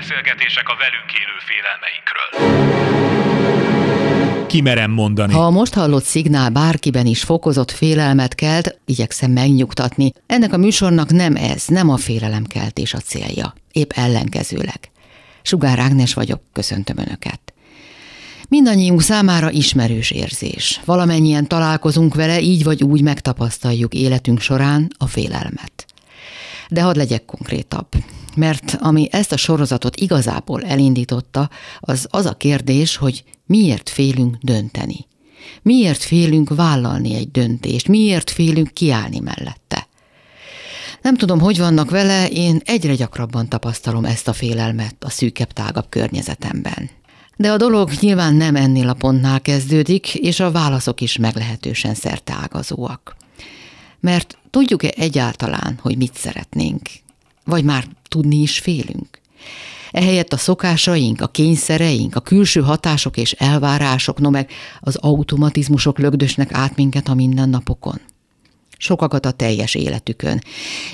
Beszélgetések a velünk élő félelmeinkről. Ki merem mondani. Ha a most hallott szignál bárkiben is fokozott félelmet kelt, igyekszem megnyugtatni. Ennek a műsornak nem a félelemkeltés a célja. Épp ellenkezőleg. Sugár Ágnes vagyok, köszöntöm Önöket. Mindannyiunk számára ismerős érzés. Valamennyien találkozunk vele, így vagy úgy megtapasztaljuk életünk során a félelmet. De hadd legyek konkrétabb, mert ami ezt a sorozatot igazából elindította, az a kérdés, hogy miért félünk dönteni? Miért félünk vállalni egy döntést? Miért félünk kiállni mellette? Nem tudom, hogy vannak vele, én egyre gyakrabban tapasztalom ezt a félelmet a szűkebb, tágabb környezetemben. De a dolog nyilván nem ennél a pontnál kezdődik, és a válaszok is meglehetősen szerteágazóak. Mert tudjuk-e egyáltalán, hogy mit szeretnénk? Vagy már tudni is félünk? Ehelyett a szokásaink, a kényszereink, a külső hatások és elvárások, meg az automatizmusok lögdösnek át minket a mindennapokon. Sokakat a teljes életükön.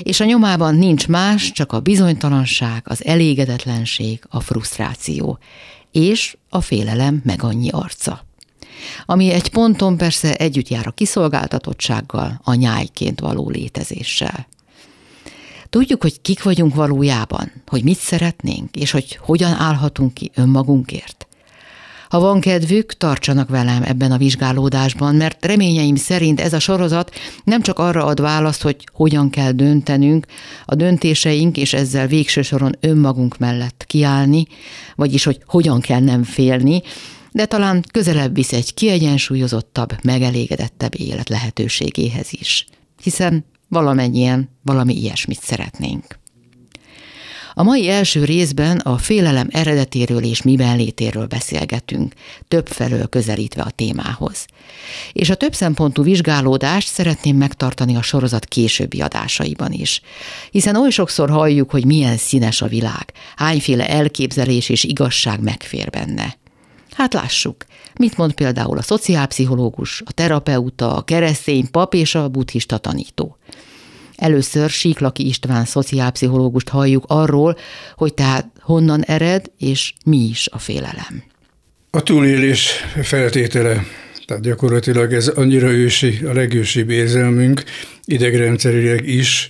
És a nyomában nincs más, csak a bizonytalanság, az elégedetlenség, a frusztráció. És a félelem meg annyi arca. Ami egy ponton persze együtt jár a kiszolgáltatottsággal, a nyájként való létezéssel. Tudjuk, hogy kik vagyunk valójában, hogy mit szeretnénk, és hogy hogyan állhatunk ki önmagunkért. Ha van kedvük, tartsanak velem ebben a vizsgálódásban, mert reményeim szerint ez a sorozat nem csak arra ad választ, hogy hogyan kell döntenünk, a döntéseink és ezzel végső soron önmagunk mellett kiállni, vagyis hogy hogyan kell nem félni, de talán közelebb visz egy kiegyensúlyozottabb, megelégedettebb élet lehetőségéhez is. Hiszen valamennyien valami ilyesmit szeretnénk. A mai első részben a félelem eredetéről és miben létéről beszélgetünk, többfelől közelítve a témához. És a több szempontú vizsgálódást szeretném megtartani a sorozat későbbi adásaiban is. Hiszen oly sokszor halljuk, hogy milyen színes a világ, hányféle elképzelés és igazság megfér benne. Hát lássuk, mit mond például a szociálpszichológus, a terapeuta, a keresztény pap és a buddhista tanító. Először Síklaki István szociálpszichológust halljuk arról, hogy tehát honnan ered, és mi is a félelem. A túlélés feltétele. Tehát gyakorlatilag ez annyira ősi, a legősibb érzelmünk, idegrendszerileg is,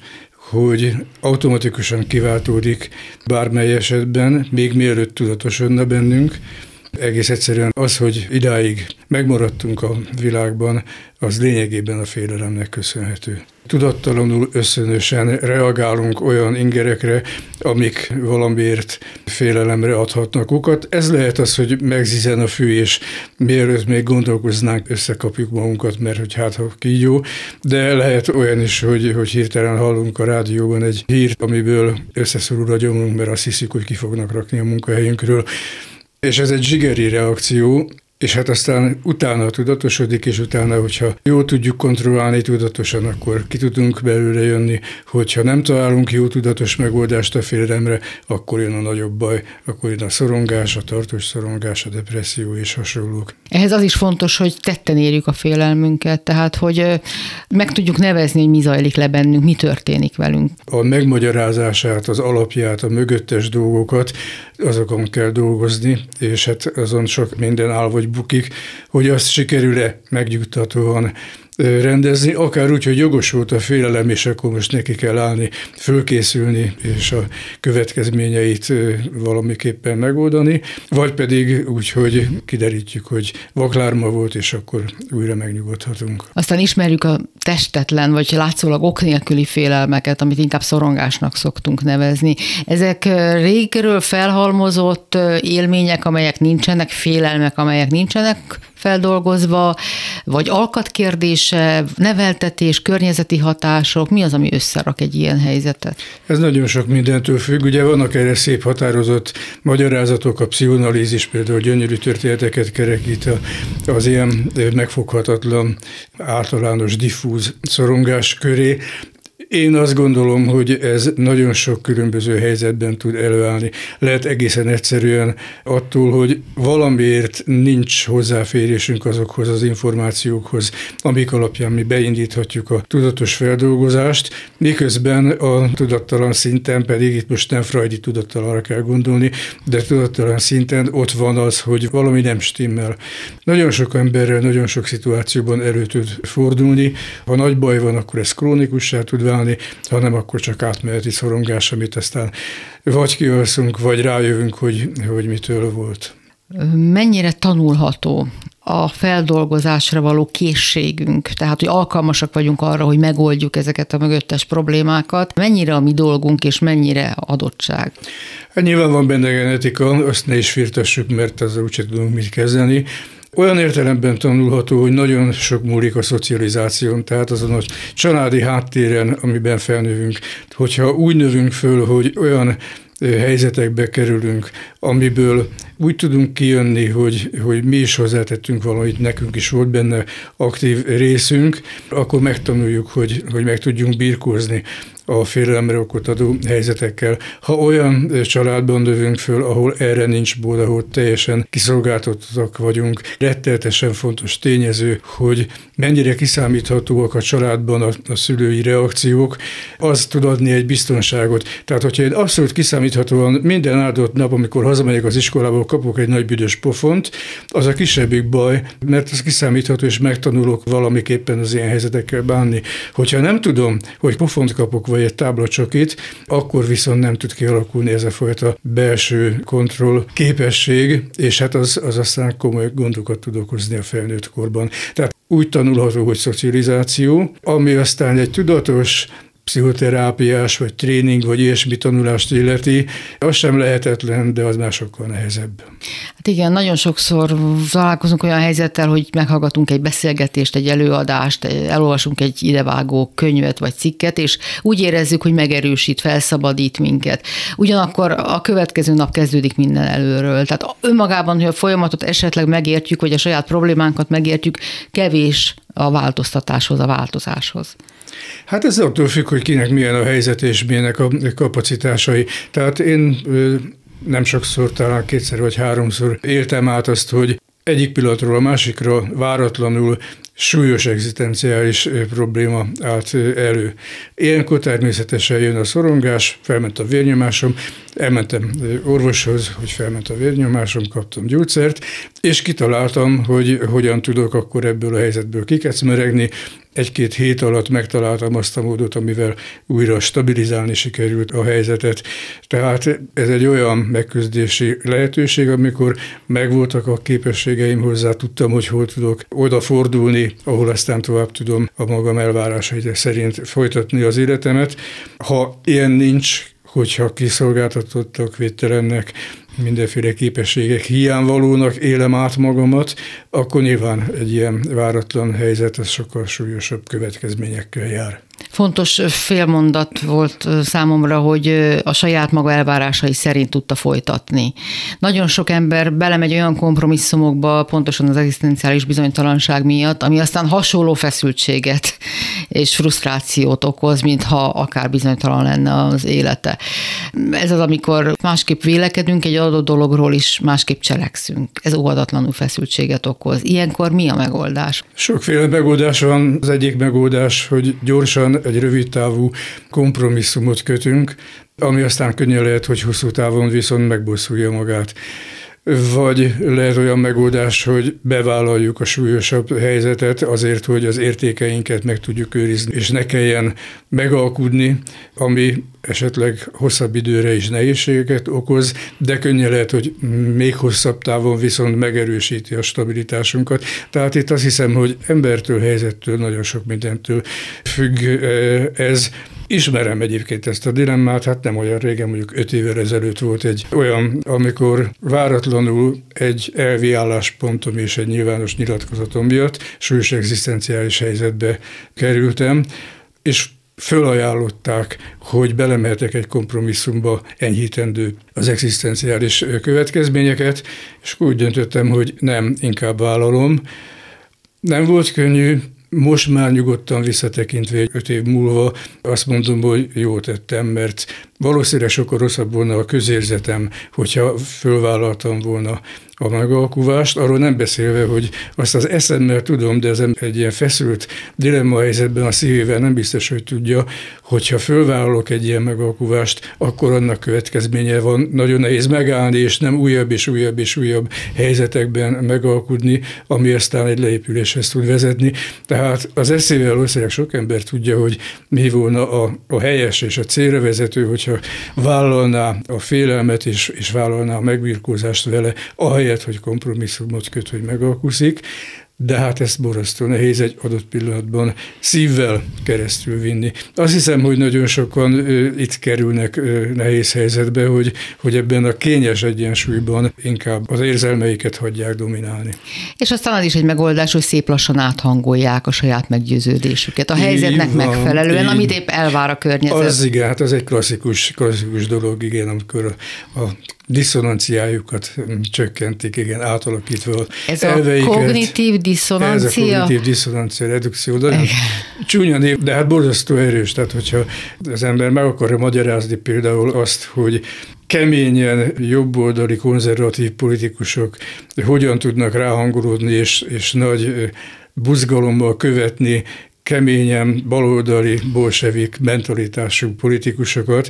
hogy automatikusan kiváltódik bármely esetben, még mielőtt tudatosodna bennünk. Egész egyszerűen az, hogy idáig megmaradtunk a világban, az lényegében a félelemnek köszönhető. Tudattalanul ösztönösen reagálunk olyan ingerekre, amik valamiért félelemre adhatnak okot. Ez lehet az, hogy megzizzen a fű, és mielőtt még gondolkoznánk, összekapjuk magunkat, mert hogy hát ha kígyó, de lehet olyan is, hogy hirtelen hallunk a rádióban egy hírt, amiből összeszorul a gyomrunk, mert azt hiszük, hogy ki fognak rakni a munkahelyünkről. És ez egy zsigeri reakció, és hát aztán utána tudatosodik, és utána, hogyha jól tudjuk kontrollálni tudatosan, akkor ki tudunk belőle jönni, hogyha nem találunk jó tudatos megoldást a félelemre, akkor jön a nagyobb baj, akkor jön a szorongás, a tartós szorongás, a depresszió és hasonlók. Ehhez az is fontos, hogy tetten érjük a félelmünket, tehát hogy meg tudjuk nevezni, hogy mi zajlik le bennünk, mi történik velünk. A megmagyarázását, az alapját, a mögöttes dolgokat, azokon kell dolgozni, és hát azon sok minden áll vagy bukik, hogy azt sikerül-e megnyugtatóan rendezni, akár úgy, hogy jogos volt a félelem, és akkor most neki kell állni, fölkészülni, és a következményeit valamiképpen megoldani, vagy pedig úgy, hogy kiderítjük, hogy vaklárma volt, és akkor újra megnyugodhatunk. Aztán ismerjük a testetlen, vagy látszólag ok nélküli félelmeket, amit inkább szorongásnak szoktunk nevezni. Ezek régről felhalmozott élmények, amelyek nincsenek, félelmek, amelyek nincsenek feldolgozva, vagy alkatkérdése, neveltetés, környezeti hatások, mi az, ami összerak egy ilyen helyzetet? Ez nagyon sok mindentől függ, ugye vannak erre szép határozott magyarázatok, a pszichoanalízis például gyönyörű történeteket kerekít az ilyen megfoghatatlan, általános diffúz szorongás köré, Én azt gondolom, hogy ez nagyon sok különböző helyzetben tud előállni. Lehet egészen egyszerűen attól, hogy valamiért nincs hozzáférésünk azokhoz az információkhoz, amik alapján mi beindíthatjuk a tudatos feldolgozást, miközben a tudattalan szinten pedig, itt most nem freudi tudattalanra kell gondolni, de tudattalan szinten ott van az, hogy valami nem stimmel. Nagyon sok emberrel, nagyon sok szituációban elő tud fordulni. Ha nagy baj van, akkor ez krónikussá tud válni, ha nem, akkor csak átmeneti szorongás, amit aztán vagy kialszunk, vagy rájövünk, hogy mitől volt. Mennyire tanulható a feldolgozásra való készségünk, tehát, hogy alkalmasak vagyunk arra, hogy megoldjuk ezeket a mögöttes problémákat. Mennyire a mi dolgunk, és mennyire adottság? Hát nyilván van benne genetika, azt ne is firtassuk, mert ezzel úgyse tudunk mit kezdeni. Olyan értelemben tanulható, hogy nagyon sok múlik a szocializáción, tehát azon a családi háttéren, amiben felnövünk. Hogyha úgy növünk föl, hogy olyan helyzetekbe kerülünk, amiből úgy tudunk kijönni, hogy mi is hozzátettünk valamit, nekünk is volt benne aktív részünk, akkor megtanuljuk, hogy meg tudjunk birkózni a félelemre okot adó helyzetekkel. Ha olyan családban növünk föl, ahol erre nincs mód, ahol teljesen kiszolgáltatottak vagyunk, rettenetesen fontos tényező, hogy mennyire kiszámíthatóak a családban a szülői reakciók, az tud adni egy biztonságot. Tehát, hogyha én abszolút kiszámíthatóan minden áldott nap, amikor hazamegyek az iskolából, kapok egy nagy büdös pofont, az a kisebbik baj, mert az kiszámítható, és megtanulok valamiképpen az ilyen helyzetekkel bánni. Hogyha nem tudom, hogy pofont kapok, vagy egy táblacsokit, akkor viszont nem tud kialakulni ez a fajta belső kontroll képesség, és hát az aztán komoly gondokat tud okozni a felnőtt korban. Tehát úgy tanulható, hogy szocializáció, ami aztán egy tudatos pszichoterápiás, vagy tréning, vagy ilyesmi tanulást illeti, az sem lehetetlen, de az már sokkal nehezebb. Hát igen, nagyon sokszor találkozunk olyan helyzettel, hogy meghallgatunk egy beszélgetést, egy előadást, elolvasunk egy idevágó könyvet, vagy cikket, és úgy érezzük, hogy megerősít, felszabadít minket. Ugyanakkor a következő nap kezdődik minden előről. Tehát önmagában, hogy a folyamatot esetleg megértjük, vagy a saját problémánkat megértjük, kevés a változtatáshoz, a változáshoz. Hát ez attól függ, hogy kinek milyen a helyzet és milyenek a kapacitásai. Tehát én nem sokszor, talán kétszer vagy háromszor éltem át azt, hogy egyik pillanatról a másikra váratlanul súlyos egzisztenciális probléma állt elő. Ilyenkor természetesen jön a szorongás, felment a vérnyomásom, elmentem orvoshoz, hogy felment a vérnyomásom, kaptam gyógyszert, és kitaláltam, hogy hogyan tudok akkor ebből a helyzetből kikecmeregni. Egy-két hét alatt megtaláltam azt a módot, amivel újra stabilizálni sikerült a helyzetet. Tehát ez egy olyan megküzdési lehetőség, amikor megvoltak a képességeim, hozzá tudtam, hogy hol tudok odafordulni, ahol aztán tovább tudom a magam elvárásai szerint folytatni az életemet. Ha ilyen nincs, hogyha kiszolgáltatottak, védtelennek, mindenféle képességek hiányvalónak élem át magamat, akkor nyilván egy ilyen váratlan helyzet az sokkal súlyosabb következményekkel jár. Fontos félmondat volt számomra, hogy a saját maga elvárásai szerint tudta folytatni. Nagyon sok ember belemegy olyan kompromisszumokba, pontosan az egzisztenciális bizonytalanság miatt, ami aztán hasonló feszültséget és frusztrációt okoz, mintha akár bizonytalan lenne az élete. Ez az, amikor másképp vélekedünk, egy adott dologról is másképp cselekszünk. Ez óhatatlanul feszültséget okoz. Ilyenkor mi a megoldás? Sokféle megoldás van. Az egyik megoldás, hogy gyorsan egy rövidtávú kompromisszumot kötünk, ami aztán könnyen lehet, hogy hosszú távon viszont megbosszulja magát. Vagy lehet olyan megoldás, hogy bevállaljuk a súlyosabb helyzetet azért, hogy az értékeinket meg tudjuk őrizni, és ne kelljen megalkudni, ami esetleg hosszabb időre is nehézségeket okoz, de könnyen lehet, hogy még hosszabb távon viszont megerősíti a stabilitásunkat. Tehát itt azt hiszem, hogy embertől, helyzettől, nagyon sok mindentől függ ez. Ismerem egyébként ezt a dilemmát, hát nem olyan régen, mondjuk 5 évvel ezelőtt volt egy olyan, amikor váratlanul egy elvi álláspontom és egy nyilvános nyilatkozatom miatt súlyos egzisztenciális helyzetbe kerültem, és fölajánlották, hogy belemehetek egy kompromisszumba, enyhítendő az egzisztenciális következményeket, és úgy döntöttem, hogy nem, inkább vállalom. Nem volt könnyű, Most már nyugodtan visszatekintve 5 év múlva azt mondom, hogy jól tettem, mert valószínűleg sokkal rosszabb volna a közérzetem, hogyha fölvállaltam volna a megalkuvást, arról nem beszélve, hogy azt az eszemmel tudom, de ez egy ilyen feszült dilemma helyzetben a szívével nem biztos, hogy tudja, hogyha fölvállalok egy ilyen megalkuvást, akkor annak következménye van, nagyon nehéz megállni, és nem újabb és újabb és újabb helyzetekben megalkudni, ami aztán egy leépüléshez tud vezetni. Tehát az eszével valószínűleg sok ember tudja, hogy mi volna a helyes és a célra vezető, hogyha vállalná a félelmet és vállalná a megbirkózást vele, ahelyett, hogy kompromisszumot köt, hogy megalkuszik, de hát ezt borzasztó nehéz egy adott pillanatban szívvel keresztül vinni. Azt hiszem, hogy nagyon sokan itt kerülnek nehéz helyzetbe, hogy ebben a kényes egyensúlyban inkább az érzelmeiket hagyják dominálni. És aztán az is egy megoldás, hogy szép lassan áthangolják a saját meggyőződésüket, a helyzetnek megfelelően, amit épp elvár a környezet. Az igen, hát az egy klasszikus dolog, igen, amikor a diszonanciájukat csökkentik, igen, átalakítva ez elveiket. Ez a kognitív diszonancia? Ez a kognitív diszonancia, redukció, de csúnya név, de hát borzasztó erős, tehát hogyha az ember meg akarja magyarázni például azt, hogy keményen jobboldali konzervatív politikusok hogyan tudnak ráhangolódni és nagy buzgalommal követni keményen baloldali, bolsevik mentalitású politikusokat,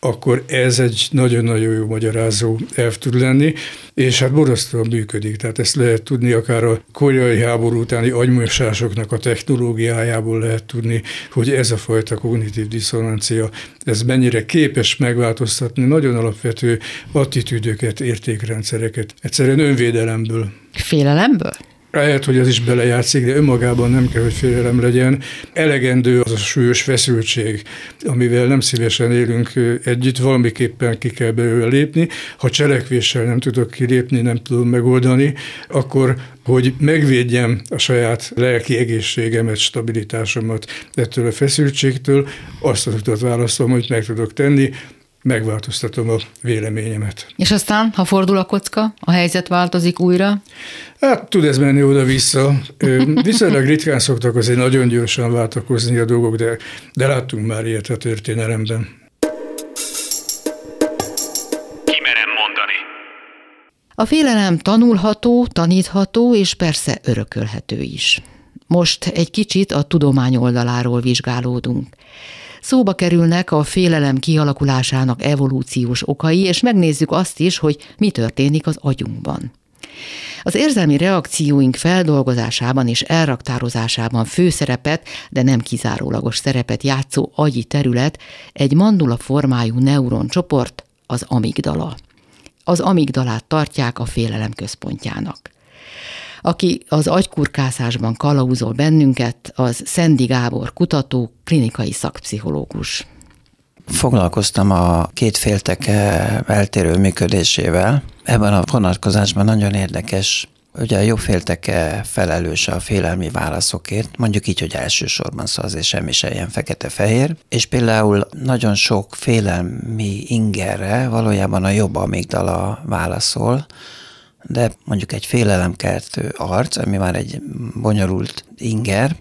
akkor ez egy nagyon-nagyon jó magyarázó elv tud lenni, és hát borzasztóan működik. Tehát ezt lehet tudni, akár a koreai háború utáni agymosásoknak a technológiájából lehet tudni, hogy ez a fajta kognitív diszonancia, ez mennyire képes megváltoztatni nagyon alapvető attitűdöket, értékrendszereket. Egyszerűen önvédelemből. Félelemből? Lehet, hogy az is belejátszik, de önmagában nem kell, hogy félelem legyen. Elegendő az a súlyos feszültség, amivel nem szívesen élünk együtt, valamiképpen ki kell belőle lépni. Ha cselekvéssel nem tudok kilépni, nem tudom megoldani, akkor hogy megvédjem a saját lelki egészségemet, stabilitásomat ettől a feszültségtől, azt az utat választom, hogy meg tudok tenni, megváltoztatom a véleményemet. És aztán, ha fordul a kocka, a helyzet változik újra? Hát tud ez menni oda-vissza. Viszonylag ritkán szoktak azért nagyon gyorsan váltakozni a dolgok, de láttunk már ilyet a történelemben. Ki merem mondani? A félelem tanulható, tanítható és persze örökölhető is. Most egy kicsit a tudomány oldaláról vizsgálódunk. Szóba kerülnek a félelem kialakulásának evolúciós okai, és megnézzük azt is, hogy mi történik az agyunkban. Az érzelmi reakcióink feldolgozásában és elraktározásában főszerepet, de nem kizárólagos szerepet játszó agyi terület egy mandula formájú neuroncsoport, az amigdala. Az amigdalát tartják a félelem központjának. Aki az agykurkászásban kalauzol bennünket, az Szendi Gábor kutató, klinikai szakpszichológus. Foglalkoztam a két félteke eltérő működésével. Ebben a vonatkozásban nagyon érdekes, ugye a jobb félteke felelős a félelmi válaszokért, mondjuk így, hogy elsősorban, szóval azért semmi se ilyen fekete-fehér, és például nagyon sok félelmi ingerre valójában a jobb amigdala válaszol, de mondjuk egy félelemkeltő arc, ami már egy bonyolult inger,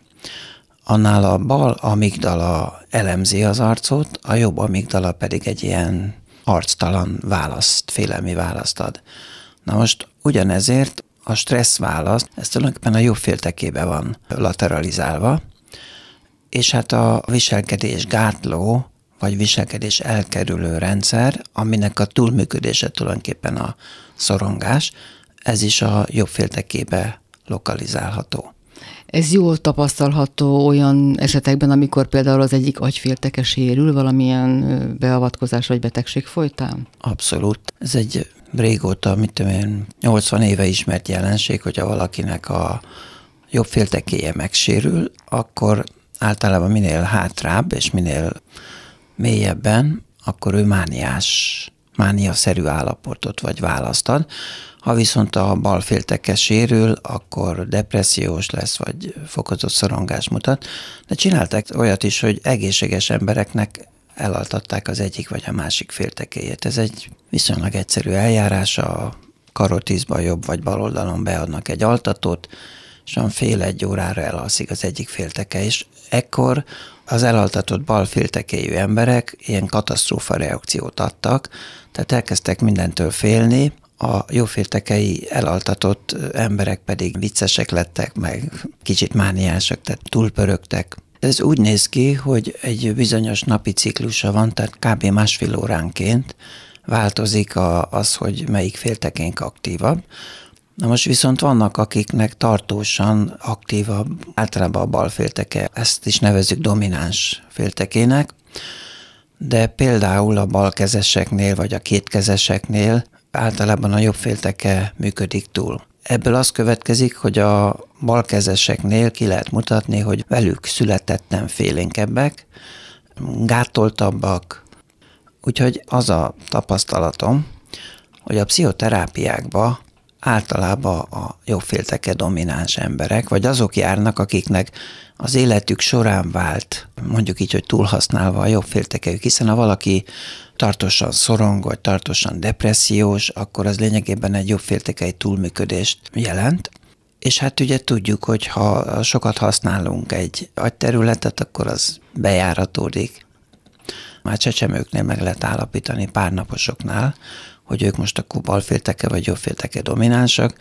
annál a bal amigdala elemzi az arcot, a jobb amigdala pedig egy ilyen arctalan választ, félelmi választ ad. Na most ugyanezért a stressz választ, ez tulajdonképpen a jobb féltekébe van lateralizálva, és hát a viselkedés gátló, vagy viselkedés elkerülő rendszer, aminek a túlműködése tulajdonképpen a szorongás, ez is a jobb féltekébe lokalizálható. Ez jól tapasztalható olyan esetekben, amikor például az egyik agyfélteke sérül valamilyen beavatkozás vagy betegség folytán? Abszolút. Ez egy régóta, 80 éve ismert jelenség, hogyha valakinek a jobb féltekéje megsérül, akkor általában minél hátrább és minél mélyebben, akkor ő mániaszerű állapotot vagy választ ad. Ha viszont a bal félteke sérül, akkor depressziós lesz, vagy fokozott szorongás mutat. De csinálták olyat is, hogy egészséges embereknek elaltatták az egyik vagy a másik féltekéjét. Ez egy viszonylag egyszerű eljárás, a karotízban jobb vagy bal oldalon beadnak egy altatót, és olyan fél egy órára elalszik az egyik félteke, és ekkor az elaltatott bal féltekéjű emberek ilyen katasztrófa reakciót adtak, tehát elkezdtek mindentől félni, a jóféltekei elaltatott emberek pedig viccesek lettek, meg kicsit mániások, tehát túlpörögtek. Ez úgy néz ki, hogy egy bizonyos napi ciklusa van, tehát kb. Másfél óránként változik az, hogy melyik féltekénk aktívabb. Na most viszont vannak, akiknek tartósan aktívabb, általában a bal félteke, ezt is nevezzük domináns féltekének, de például a balkezeseknél vagy a kétkezeseknél általában a jobb félteke működik túl. Ebből az következik, hogy a balkezeseknél ki lehet mutatni, hogy velük születetten félénkebbek, gátoltabbak. Úgyhogy az a tapasztalatom, hogy a pszichoterápiákban általában a jobbfélteke domináns emberek, vagy azok járnak, akiknek az életük során vált, mondjuk így, hogy túlhasználva a jobbféltekejük, hiszen ha valaki tartósan szorong, vagy tartósan depressziós, akkor az lényegében egy jobbféltekei túlműködést jelent. És hát ugye tudjuk, hogy ha sokat használunk egy agyterületet, akkor az bejáratódik. Már csecsemőknél meg lehet állapítani, párnaposoknál, hogy ők most akkor balfélteke vagy jobbfélteke dominánsak.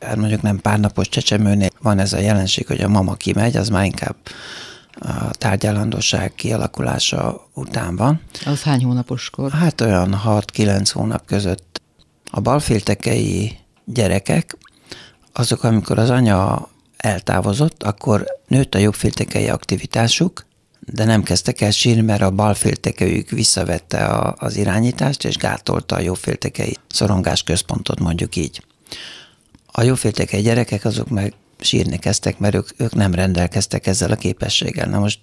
Hát mondjuk nem párnapos csecsemőnél van ez a jelenség, hogy a mama kimegy, az már inkább a tárgyállandóság kialakulása után van. Az hány hónaposkor? Hát olyan 6-9 hónap között. A balféltekei gyerekek, azok, amikor az anya eltávozott, akkor nőtt a jobbféltekei aktivitásuk, de nem kezdtek el sírni, mert a balféltekejük visszavette az irányítást, és gátolta a jobbféltekei szorongás központot, mondjuk így. A jobbféltekei gyerekek azok meg sírni kezdtek, mert ők nem rendelkeztek ezzel a képességgel. Na most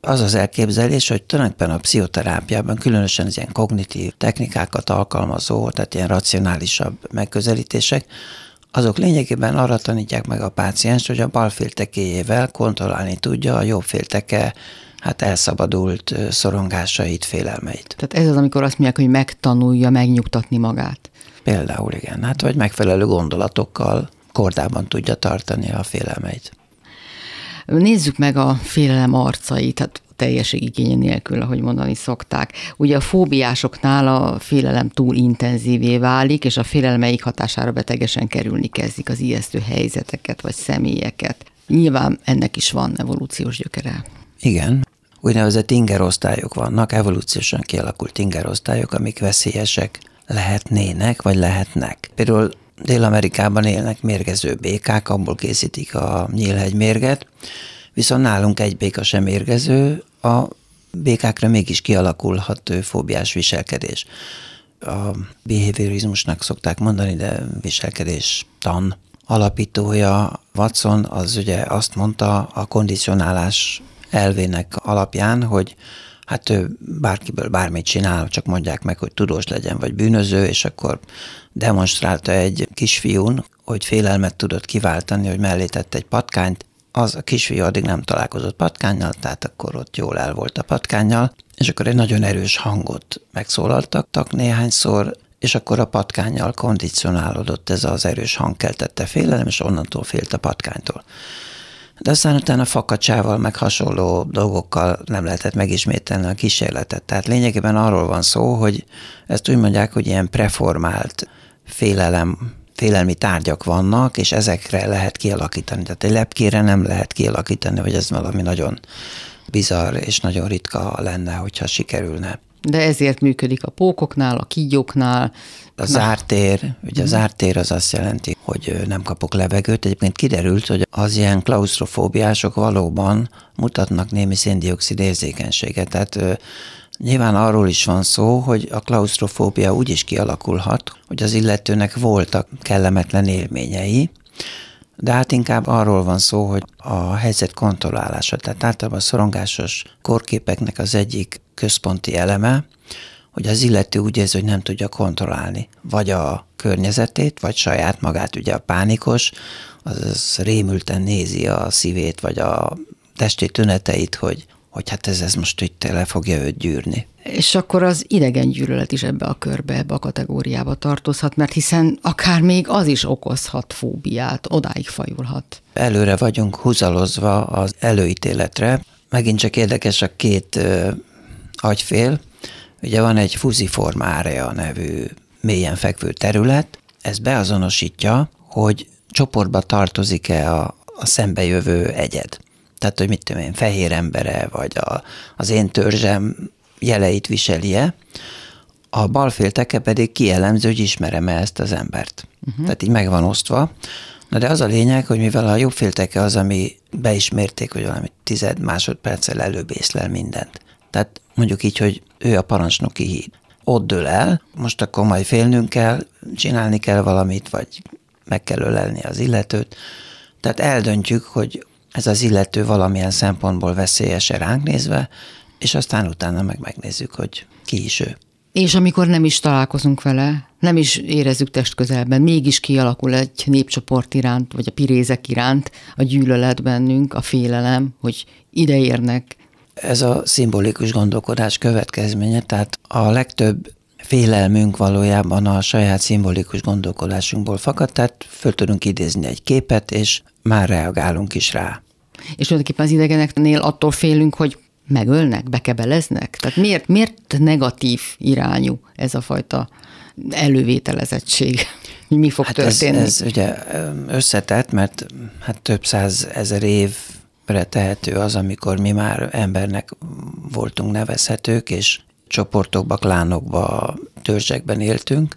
az az elképzelés, hogy tulajdonképpen a pszichoterápiában, különösen az ilyen kognitív technikákat alkalmazó, tehát ilyen racionálisabb megközelítések, azok lényegében arra tanítják meg a pácienst, hogy a balféltekéjével kontrollálni tudja a jobbfélteke hát elszabadult szorongásait, félelmeit. Tehát ez az, amikor azt mondják, hogy megtanulja megnyugtatni magát. Például igen, hát vagy megfelelő gondolatokkal kordában tudja tartani a félelmeit. Nézzük meg a félelem arcait, hát teljesség igénye nélkül, ahogy mondani szokták. Ugye a fóbiásoknál a félelem túl intenzívé válik, és a félelmeik hatására betegesen kerülni kezdik az ijesztő helyzeteket vagy személyeket. Nyilván ennek is van evolúciós gyökere. Igen. Úgynevezett ingerosztályok vannak, evolúciósan kialakult ingerosztályok, amik veszélyesek lehetnének, vagy lehetnek. Például Dél-Amerikában élnek mérgező békák, abból készítik a nyílhegymérget, viszont nálunk egy béka sem érgező, a békákra mégis kialakulhat fóbiás viselkedés. A behaviorizmusnak szokták mondani, de viselkedéstan alapítója Watson, az ugye azt mondta a kondicionálás elvének alapján, hogy hát ő bárkiből bármit csinál, csak mondják meg, hogy tudós legyen, vagy bűnöző, és akkor demonstrálta egy kisfiún, hogy félelmet tudott kiváltani, hogy mellé tett egy patkányt. Az a kisfiú addig nem találkozott patkánnyal, tehát akkor ott jól el volt a patkánnyal, és akkor egy nagyon erős hangot megszólaltak néhányszor, és akkor a patkánnyal kondicionálódott ez az erős hang, keltette félelem, és onnantól félt a patkánytól. De aztán utána fakacsával, meg hasonló dolgokkal nem lehetett megismételni a kísérletet. Tehát lényegében arról van szó, hogy ezt úgy mondják, hogy ilyen preformált félelmi tárgyak vannak, és ezekre lehet kialakítani. Tehát egy lepkére nem lehet kialakítani, vagy ez valami nagyon bizarr és nagyon ritka lenne, hogyha sikerülne. De ezért működik a pókoknál, a kígyóknál. A zártér, ugye a zártér az azt jelenti, hogy nem kapok levegőt. Egyébként kiderült, hogy az ilyen klausztrofóbiások valóban mutatnak némi széndioxid érzékenységet. Tehát nyilván arról is van szó, hogy a klausztrofóbia úgy is kialakulhat, hogy az illetőnek voltak kellemetlen élményei, de hát inkább arról van szó, hogy a helyzet kontrollálása. Tehát általában a szorongásos kórképeknek az egyik központi eleme, hogy az illető úgy érzi, hogy nem tudja kontrollálni. Vagy a környezetét, vagy saját magát, ugye a pánikos, az rémülten nézi a szívét, vagy a testi tüneteit, hogy hogy hát ez most így tele fogja őt gyűrni. És akkor az idegen gyűlölet is ebbe a körbe, ebbe a kategóriába tartozhat, mert hiszen akár még az is okozhat fóbiát, odáig fajulhat. Előre vagyunk húzalozva az előítéletre. Megint csak érdekes a két agyfél. Ugye van egy fuziform área nevű mélyen fekvő terület, ez beazonosítja, hogy csoportba tartozik-e a szembejövő egyed. Tehát, hogy mit tudom én, fehér embere, vagy az én törzsem jeleit viselje. A balfél teke pedig kielemző, hogy ismerem-e ezt az embert. Uh-huh. Tehát így meg van osztva. Na de az a lényeg, hogy mivel a jobb fél teke az, ami beismérték, hogy valami 10 másodperccel előbb észlel mindent. Tehát mondjuk így, hogy ő a parancsnoki híd. Ott dől el, most akkor majd félnünk kell, csinálni kell valamit, vagy meg kell ölelni az illetőt. Tehát eldöntjük, hogy ez az illető valamilyen szempontból veszélyes-e ránk nézve, és aztán utána meg megnézzük, hogy ki is ő. És amikor nem is találkozunk vele, nem is érezzük testközelben, mégis kialakul egy népcsoport iránt, vagy a pirézek iránt a gyűlölet bennünk, a félelem, hogy ide érnek. Ez a szimbolikus gondolkodás következménye, tehát a legtöbb félelmünk valójában a saját szimbolikus gondolkodásunkból fakad, tehát föl tudunk idézni egy képet, és már reagálunk is rá. És tulajdonképpen az idegeneknél attól félünk, hogy megölnek, bekebeleznek? Tehát miért negatív irányú ez a fajta elővételezettség? Mi fog történni? Ez ugye összetett, mert hát több 100 000 évre tehető az, amikor mi már embernek voltunk nevezhetők, és csoportokba, klánokba, törzsekben éltünk.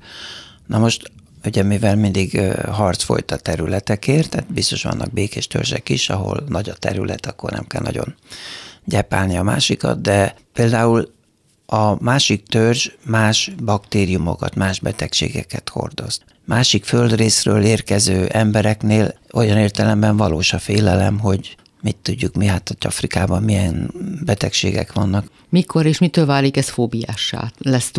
Na most ugye mivel mindig harc folyt a területekért, tehát biztos vannak békés törzsek is, ahol nagy a terület, akkor nem kell nagyon gyepálni a másikat, de például a másik törzs más baktériumokat, más betegségeket hordoz. Másik földrészről érkező embereknél olyan értelemben valós a félelem, hogy mit tudjuk mi, hát hogy Afrikában milyen betegségek vannak. Mikor és mitől válik ez fóbiássá? Lesz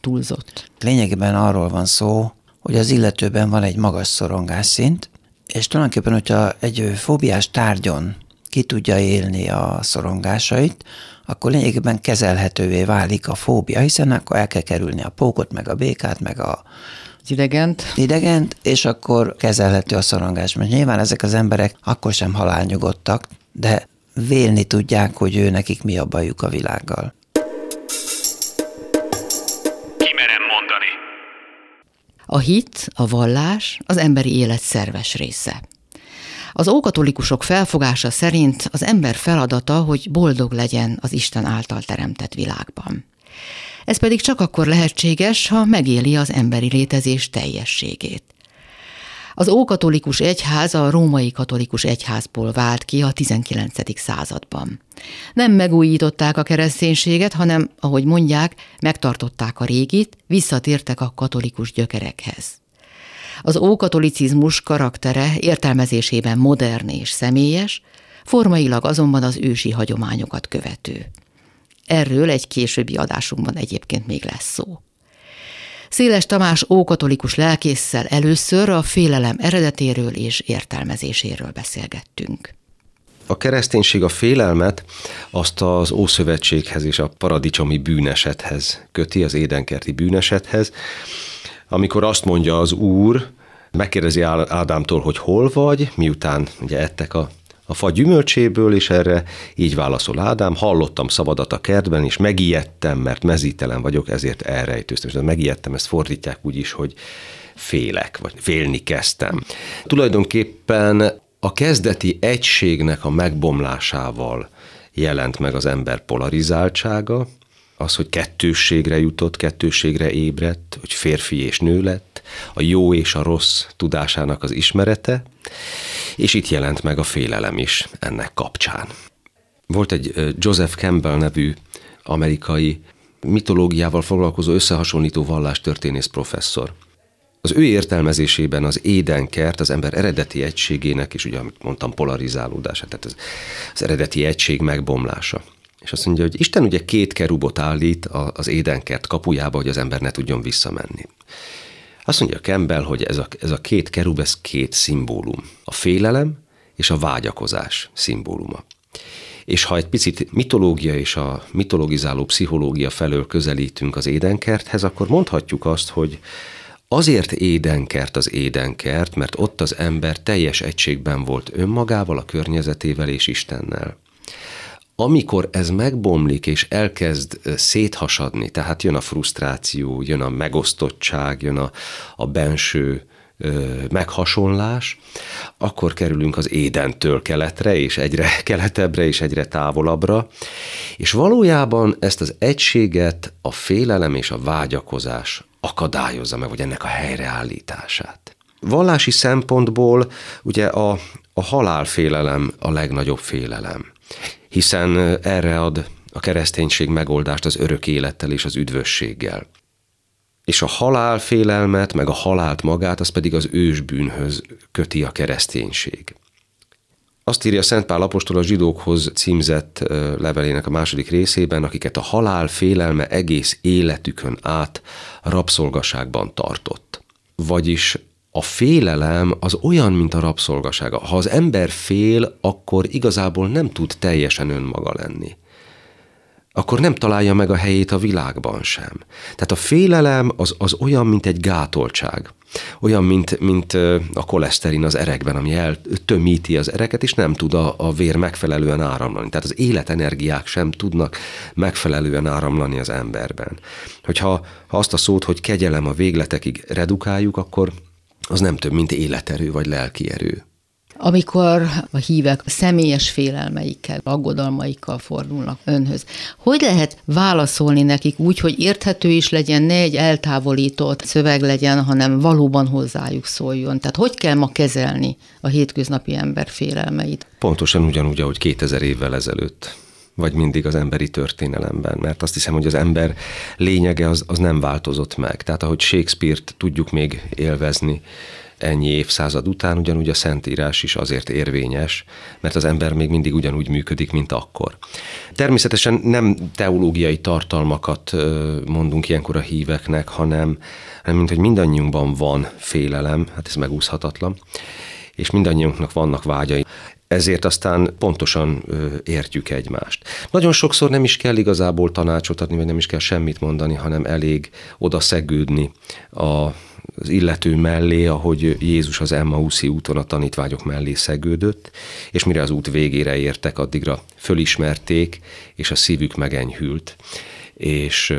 túlzott? Lényegében arról van szó, hogy az illetőben van egy magas szorongásszint, és tulajdonképpen, hogyha egy fóbiás tárgyon ki tudja élni a szorongásait, akkor lényegében kezelhetővé válik a fóbia, hiszen akkor el kell kerülni a pókot, meg a békát, meg az idegent, és akkor kezelhető a szorongás. Mert nyilván ezek az emberek akkor sem halálnyugodtak, de vélni tudják, hogy ő nekik mi a bajuk a világgal. Ki merem mondani? A hit, a vallás az emberi élet szerves része. Az ókatolikusok felfogása szerint az ember feladata, hogy boldog legyen az Isten által teremtett világban. Ez pedig csak akkor lehetséges, ha megéli az emberi létezés teljességét. Az ókatolikus egyház a római katolikus egyházból vált ki a 19. században. Nem megújították a kereszténységet, hanem, ahogy mondják, megtartották a régit, visszatértek a katolikus gyökerekhez. Az ókatolicizmus karaktere értelmezésében modern és személyes, formailag azonban az ősi hagyományokat követő. Erről egy későbbi adásunkban egyébként még lesz szó. Széles Tamás ókatolikus lelkésszel először a félelem eredetéről és értelmezéséről beszélgettünk. A kereszténység a félelmet azt az Ószövetséghez és a paradicsomi bűnesethez köti, az édenkerti bűnesethez, amikor azt mondja az Úr, megkérdezi Ádámtól, hogy hol vagy, miután ugye ettek a fa gyümölcséből, és erre így válaszol Ádám, hallottam szavadat a kertben, és megijedtem, mert mezítelen vagyok, ezért elrejtőztem. És megijedtem, ezt fordítják úgy is, hogy félek, vagy félni kezdtem. Tulajdonképpen a kezdeti egységnek a megbomlásával jelent meg az ember polarizáltsága, az, hogy kettősségre jutott, kettősségre ébredt, hogy férfi és nő lett, a jó és a rossz tudásának az ismerete, és itt jelent meg a félelem is ennek kapcsán. Volt egy Joseph Campbell nevű amerikai mitológiával foglalkozó összehasonlító vallástörténész professzor. Az ő értelmezésében az édenkert az ember eredeti egységének, és ugye, amit mondtam, polarizálódása, tehát az eredeti egység megbomlása. És azt mondja, hogy Isten ugye 2 kerubot állít az édenkert kapujába, hogy az ember ne tudjon visszamenni. Azt mondja Campbell, hogy ez a 2 kerub, ez 2 szimbólum. A félelem és a vágyakozás szimbóluma. És ha egy picit mitológia és a mitologizáló pszichológia felől közelítünk az édenkerthez, akkor mondhatjuk azt, hogy azért édenkert az édenkert, mert ott az ember teljes egységben volt önmagával, a környezetével és Istennel. Amikor ez megbomlik és elkezd széthasadni, tehát jön a frusztráció, jön a megosztottság, jön a benső meghasonlás, akkor kerülünk az Édentől keletre, és egyre keletebbre, és egyre távolabbra, és valójában ezt az egységet a félelem és a vágyakozás akadályozza meg, vagy ennek a helyreállítását. Vallási szempontból ugye a halálfélelem a legnagyobb félelem, hiszen erre ad a kereszténység megoldást az örök élettel és az üdvösséggel. És a halálfélelmet, meg a halált magát, az pedig az ősbűnhöz köti a kereszténység. Azt írja Szent Pál apostol a zsidókhoz címzett levelének a második részében, akiket a halál félelme egész életükön át rabszolgaságban tartott. Vagyis a félelem az olyan, mint a rabszolgaság. Ha az ember fél, akkor igazából nem tud teljesen önmaga lenni. Akkor nem találja meg a helyét a világban sem. Tehát a félelem az olyan, mint egy gátoltság. Olyan, mint a koleszterin az erekben, ami eltömíti az ereket, és nem tud a vér megfelelően áramlani. Tehát az életenergiák sem tudnak megfelelően áramlani az emberben. Ha azt a szót, hogy kegyelem a végletekig redukáljuk, akkor az nem több, mint életerő vagy lelkierő. Amikor a hívek személyes félelmeikkel, aggodalmaikkal fordulnak önhöz, hogy lehet válaszolni nekik úgy, hogy érthető is legyen, ne egy eltávolított szöveg legyen, hanem valóban hozzájuk szóljon? Tehát hogy kell ma kezelni a hétköznapi ember félelmeit? Pontosan ugyanúgy, ahogy 2000 évvel ezelőtt, vagy mindig az emberi történelemben, mert azt hiszem, hogy az ember lényege az nem változott meg. Tehát ahogy Shakespeare-t tudjuk még élvezni, ennyi évszázad után ugyanúgy a Szentírás is azért érvényes, mert az ember még mindig ugyanúgy működik, mint akkor. Természetesen nem teológiai tartalmakat mondunk ilyenkor a híveknek, hanem mint hogy mindannyiunkban van félelem, hát ez megúszhatatlan, és mindannyiunknak vannak vágyai. Ezért aztán pontosan értjük egymást. Nagyon sokszor nem is kell igazából tanácsot adni, vagy nem is kell semmit mondani, hanem elég oda szegődni az illető mellé, ahogy Jézus az Emmauszi úton a tanítványok mellé szegődött, és mire az út végére értek, addigra fölismerték, és a szívük megenyhült, és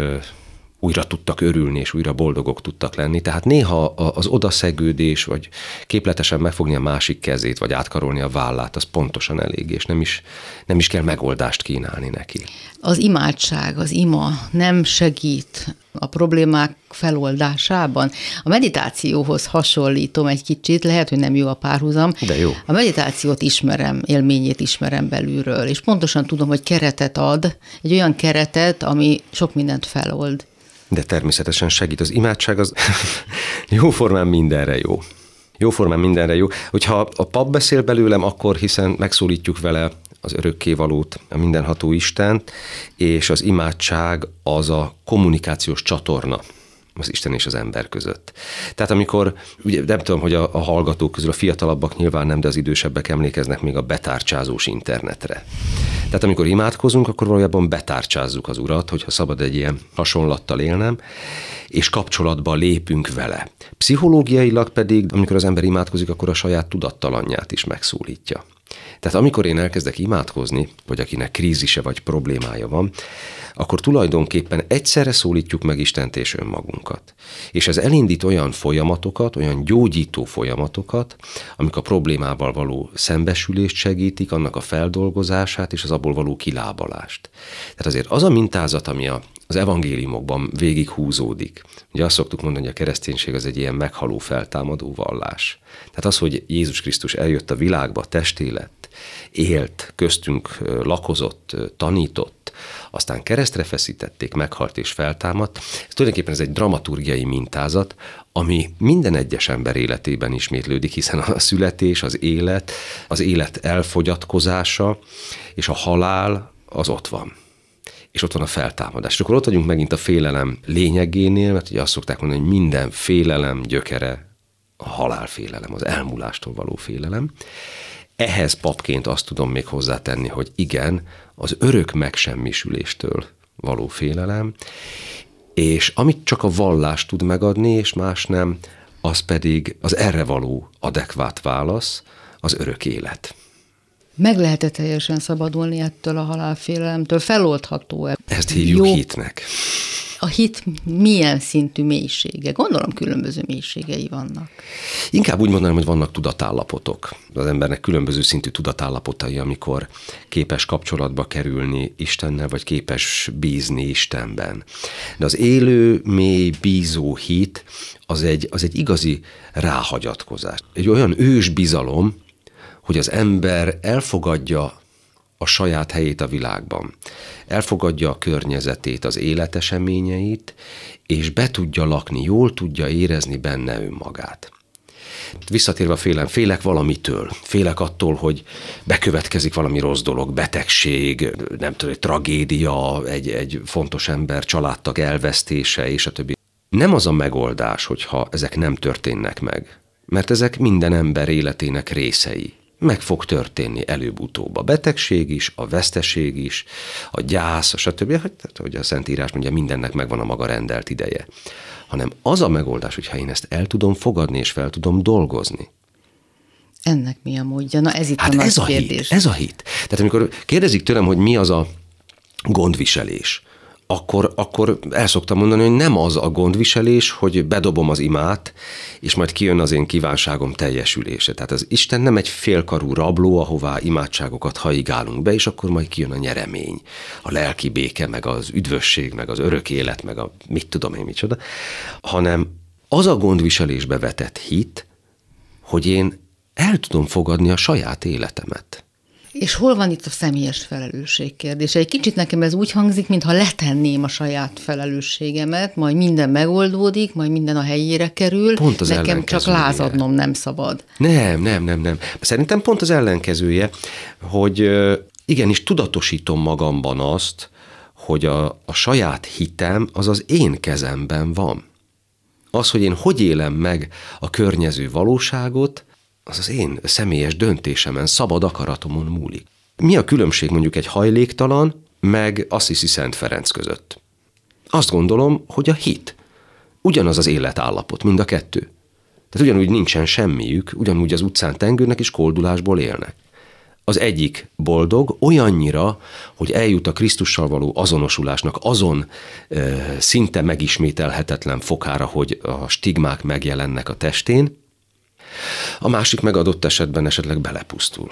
újra tudtak örülni, és újra boldogok tudtak lenni. Tehát néha az odaszegődés, vagy képletesen megfogni a másik kezét, vagy átkarolni a vállát, az pontosan elég, és nem is kell megoldást kínálni neki. Az imádság, az ima nem segít a problémák feloldásában. A meditációhoz hasonlítom egy kicsit, lehet, hogy nem jó a párhuzam. De jó. A meditációt ismerem, élményét ismerem belülről, és pontosan tudom, hogy keretet ad, egy olyan keretet, ami sok mindent felold. De természetesen segít. Az imádság az jóformán mindenre jó. Jóformán mindenre jó. Hogyha a pap beszél belőlem, akkor hiszen megszólítjuk vele az örökkévalót, a mindenható Istent, és az imádság az a kommunikációs csatorna az Isten és az ember között. Tehát amikor, ugye nem tudom, hogy a hallgatók közül a fiatalabbak nyilván nem, de az idősebbek emlékeznek még a betárcsázós internetre. Tehát amikor imádkozunk, akkor valójában betárcsázzuk az Urat, hogyha szabad egy ilyen hasonlattal élnem, és kapcsolatba lépünk vele. Pszichológiailag pedig, amikor az ember imádkozik, akkor a saját tudattalanját is megszólítja. Tehát amikor én elkezdek imádkozni, vagy akinek krízise vagy problémája van, akkor tulajdonképpen egyszerre szólítjuk meg Istent és önmagunkat. És ez elindít olyan folyamatokat, olyan gyógyító folyamatokat, amik a problémával való szembesülést segítik, annak a feldolgozását és az abból való kilábalást. Tehát azért az a mintázat, ami az evangéliumokban végig húzódik. Ugye azt szoktuk mondani, hogy a kereszténység az egy ilyen meghaló, feltámadó vallás. Tehát az, hogy Jézus Krisztus eljött a világba, testé lett, élt, köztünk lakozott, tanított, aztán keresztre feszítették, meghalt és feltámadt. Ez tulajdonképpen ez egy dramaturgiai mintázat, ami minden egyes ember életében ismétlődik, hiszen a születés, az élet elfogyatkozása és a halál az ott van. És ott van a feltámadás. És akkor ott vagyunk megint a félelem lényegénél, mert ugye azt szokták mondani, hogy minden félelem gyökere a halálfélelem, az elmúlástól való félelem. Ehhez papként azt tudom még hozzátenni, hogy igen, az örök megsemmisüléstől való félelem, és amit csak a vallás tud megadni, és más nem, az pedig az erre való adekvát válasz, az örök élet. Meg lehet-e teljesen szabadulni ettől a halálfélelemtől? Feloldható-e? Ezt hívjuk hitnek. A hit milyen szintű mélysége? Gondolom, különböző mélységei vannak. Inkább úgy mondanám, hogy vannak tudatállapotok. Az embernek különböző szintű tudatállapotai, amikor képes kapcsolatba kerülni Istennel, vagy képes bízni Istenben. De az élő, mély, bízó hit az egy igazi ráhagyatkozás. Egy olyan ős bizalom, hogy az ember elfogadja a saját helyét a világban. Elfogadja a környezetét, az életeseményeit, és be tudja lakni, jól tudja érezni benne önmagát. Visszatérve a félek valamitől. Félek attól, hogy bekövetkezik valami rossz dolog, betegség, nem tudom, egy tragédia, egy fontos ember, családtag elvesztése, és a többi. Nem az a megoldás, hogyha ezek nem történnek meg, mert ezek minden ember életének részei. Meg fog történni előbb-utóbb a betegség is, a veszteség is, a gyász, stb. Hogy a Szentírás mondja, mindennek megvan a maga rendelt ideje. Hanem az a megoldás, hogyha én ezt el tudom fogadni, és fel tudom dolgozni. Ennek mi a módja? Na ez itt a nagy kérdés. Hit, ez a hit. Tehát amikor kérdezik tőlem, hogy mi az a gondviselés, akkor el szoktam mondani, hogy nem az a gondviselés, hogy bedobom az imát, és majd kijön az én kívánságom teljesülése. Tehát az Isten nem egy félkarú rabló, ahová imádságokat hajigálunk be, és akkor majd kijön a nyeremény, a lelki béke, meg az üdvösség, meg az örök élet, meg a mit tudom én micsoda, hanem az a gondviselésbe vetett hit, hogy én el tudom fogadni a saját életemet. És hol van itt a személyes felelősség kérdése? Egy kicsit nekem ez úgy hangzik, mintha letenném a saját felelősségemet, majd minden megoldódik, majd minden a helyére kerül, nekem csak lázadnom nem szabad. Nem. Szerintem pont az ellenkezője, hogy igenis tudatosítom magamban azt, hogy a saját hitem az az én kezemben van. Az, hogy én hogy élem meg a környező valóságot, az az én személyes döntésemen, szabad akaratomon múlik. Mi a különbség mondjuk egy hajléktalan, meg Assisi Szent Ferenc között? Azt gondolom, hogy a hit. Ugyanaz az életállapot, mind a kettő. Tehát ugyanúgy nincsen semmiük, ugyanúgy az utcán tengődnek és koldulásból élnek. Az egyik boldog olyannyira, hogy eljut a Krisztussal való azonosulásnak azon szinte megismételhetetlen fokára, hogy a stigmák megjelennek a testén, a másik megadott esetben esetleg belepusztul.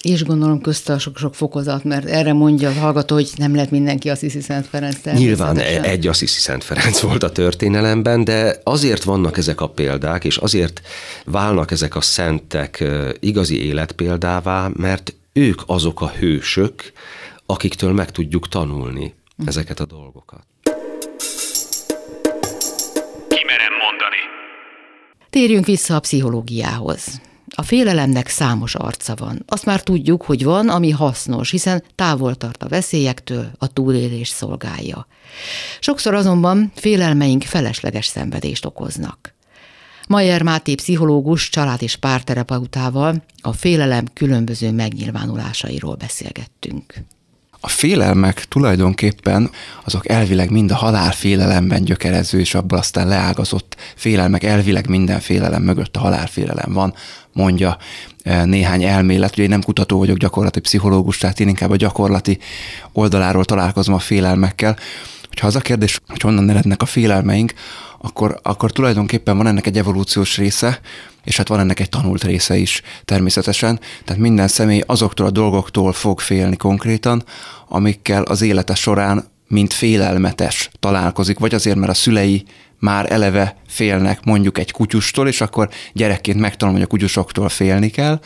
És gondolom közte a sok-sok fokozat, mert erre mondja a hallgató, hogy nem lett mindenki Assisi Szent Ferenc. Nyilván egy Assisi Szent Ferenc volt a történelemben, de azért vannak ezek a példák, és azért válnak ezek a szentek igazi életpéldává, mert ők azok a hősök, akiktől meg tudjuk tanulni ezeket a dolgokat. Térjünk vissza a pszichológiához. A félelemnek számos arca van. Azt már tudjuk, hogy van, ami hasznos, hiszen távol tart a veszélyektől, a túlélés szolgálja. Sokszor azonban félelmeink felesleges szenvedést okoznak. Mayer Máté pszichológus család- és párterapeutával a félelem különböző megnyilvánulásairól beszélgettünk. A félelmek tulajdonképpen azok elvileg mind a halálfélelemben gyökerező, és abból aztán leágazott félelmek, elvileg minden félelem mögött a halálfélelem van, mondja néhány elmélet. Ugye én nem kutató vagyok, gyakorlati pszichológus, tehát én inkább a gyakorlati oldaláról találkozom a félelmekkel. Hogyha az a kérdés, hogy honnan erednek a félelmeink, akkor tulajdonképpen van ennek egy evolúciós része, és hát van ennek egy tanult része is természetesen. Tehát minden személy azoktól a dolgoktól fog félni konkrétan, amikkel az élete során mint félelmetes találkozik, vagy azért, mert a szülei már eleve félnek mondjuk egy kutyustól, és akkor gyerekként megtanul, hogy a kutyusoktól félni kell,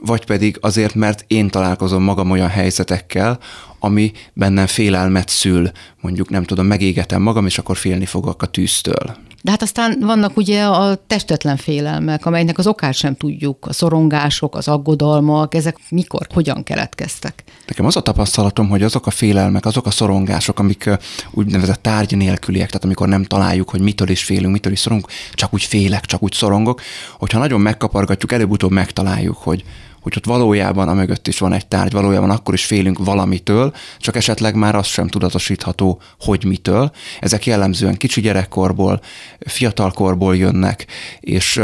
vagy pedig azért, mert én találkozom magam olyan helyzetekkel, ami bennem félelmet szül, mondjuk nem tudom, megégetem magam, és akkor félni fogok a tűztől. De hát aztán vannak ugye a testetlen félelmek, amelynek az okát sem tudjuk, a szorongások, az aggodalmak, ezek mikor, hogyan keletkeztek? Nekem az a tapasztalatom, hogy azok a félelmek, azok a szorongások, amik úgynevezett tárgy nélküliek, tehát amikor nem találjuk, hogy mitől is félünk, mitől is szorongunk, csak úgy félek, csak úgy szorongok, hogyha nagyon megkapargatjuk, előbb-utóbb megtaláljuk, hogy hogy ott valójában amögött is van egy tárgy, valójában akkor is félünk valamitől, csak esetleg már az sem tudatosítható, hogy mitől. Ezek jellemzően kicsi gyerekkorból, fiatalkorból jönnek, és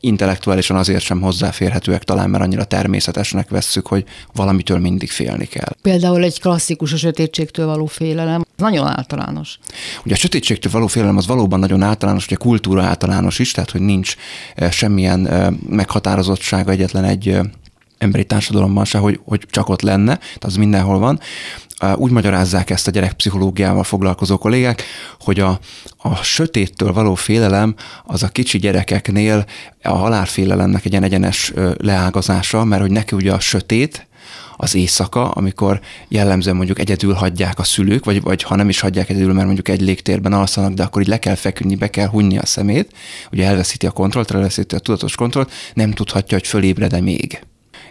intellektuálisan azért sem hozzáférhetőek talán, mert annyira természetesnek vesszük, hogy valamitől mindig félni kell. Például egy klasszikus a sötétségtől való félelem. Nagyon általános. Ugye a sötétségtől való félelem az valóban nagyon általános, ugye a kultúra általános is, tehát hogy nincs semmilyen meghatározottsága egyetlen egy emberi társadalomban se, hogy csak ott lenne, tehát az mindenhol van. Úgy magyarázzák ezt a gyerekpszichológiával foglalkozó kollégák, hogy a sötéttől való félelem az a kicsi gyerekeknél a halálfélelemnek egy ilyen egyenes leágazása, mert hogy neki ugye a sötét, az éjszaka, amikor jellemzően mondjuk egyedül hagyják a szülők, vagy ha nem is hagyják egyedül, mert mondjuk egy légtérben alszanak, de akkor így le kell feküdni, be kell hunyni a szemét, ugye elveszíti a kontrollt, elveszíti a tudatos kontrollt, nem tudhatja, hogy fölébred-e még.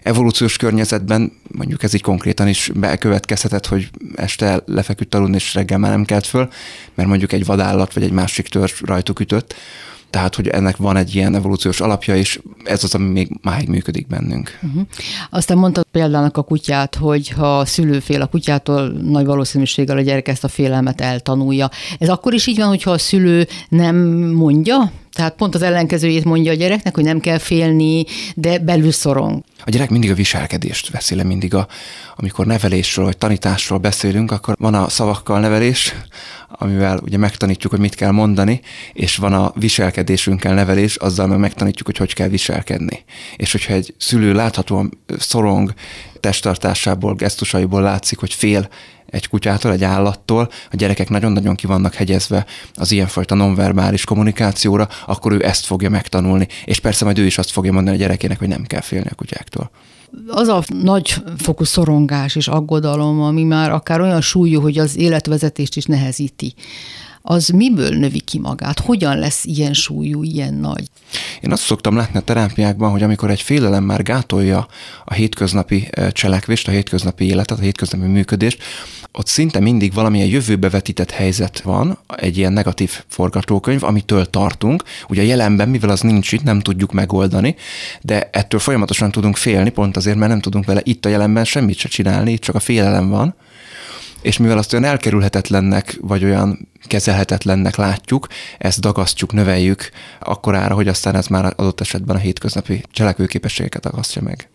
Evolúciós környezetben mondjuk ez így konkrétan is bekövetkezhetett, hogy este lefeküdt aludni, és reggel már nem kelt föl, mert mondjuk egy vadállat vagy egy másik törzs rajtuk ütött. Tehát, hogy ennek van egy ilyen evolúciós alapja, és ez az, ami még máig működik bennünk. Uh-huh. Aztán mondtad példának a kutyát, hogy ha a szülő fél a kutyától, nagy valószínűséggel a gyerek ezt a félelmet eltanulja. Ez akkor is így van, hogyha a szülő nem mondja? Tehát pont az ellenkezőjét mondja a gyereknek, hogy nem kell félni, de belül szorong. A gyerek mindig a viselkedést veszi le, mindig amikor nevelésről vagy tanításról beszélünk, akkor van a szavakkal nevelés, amivel ugye megtanítjuk, hogy mit kell mondani, és van a viselkedésünkkel nevelés, azzal meg megtanítjuk, hogy kell viselkedni. És hogyha egy szülő láthatóan szorong, testtartásából, gesztusaiból látszik, hogy fél egy kutyától, egy állattól, a gyerekek nagyon-nagyon ki vannak hegyezve az ilyenfajta nonverbális kommunikációra, akkor ő ezt fogja megtanulni, és persze majd ő is azt fogja mondani a gyerekének, hogy nem kell félni a kutyáktól. Az a nagy fokú szorongás és aggodalom, ami már akár olyan súlyú, hogy az életvezetést is nehezíti, az miből növi ki magát? Hogyan lesz ilyen súlyú, ilyen nagy? Én azt szoktam látni a terápiákban, hogy amikor egy félelem már gátolja a hétköznapi cselekvést, a hétköznapi életet, a hétköznapi működést, ott szinte mindig valamilyen jövőbe vetített helyzet van, egy ilyen negatív forgatókönyv, amitől tartunk. Ugye a jelenben, mivel az nincs itt, nem tudjuk megoldani, de ettől folyamatosan tudunk félni, pont azért, mert nem tudunk vele itt a jelenben semmit se csinálni, itt csak a félelem van. És mivel azt olyan elkerülhetetlennek, vagy olyan kezelhetetlennek látjuk, ezt dagasztjuk, növeljük akkorára, hogy aztán ez már adott esetben a hétköznapi cselekvőképességeket agasztja meg.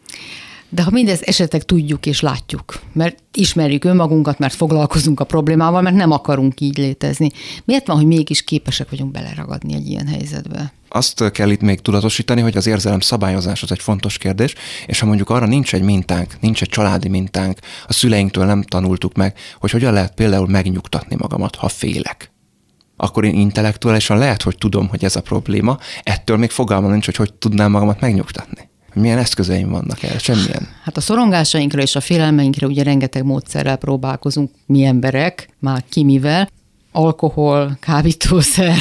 De ha mindez esetleg tudjuk és látjuk, mert ismerjük önmagunkat, mert foglalkozunk a problémával, mert nem akarunk így létezni. Miért van, hogy mégis képesek vagyunk beleragadni egy ilyen helyzetbe? Azt kell itt még tudatosítani, hogy az érzelem szabályozás az egy fontos kérdés, és ha mondjuk arra nincs egy mintánk, nincs egy családi mintánk, a szüleinktől nem tanultuk meg, hogy hogyan lehet például megnyugtatni magamat, ha félek. Akkor én intellektuálisan lehet, hogy tudom, hogy ez a probléma, ettől még fogalmam nincs, hogy tudnám magamat megnyugtatni. Milyen eszközeim vannak erre? Semmilyen. Hát a szorongásainkra és a félelmeinkre ugye rengeteg módszerrel próbálkozunk mi emberek, már ki mivel. Alkohol, kábítószer,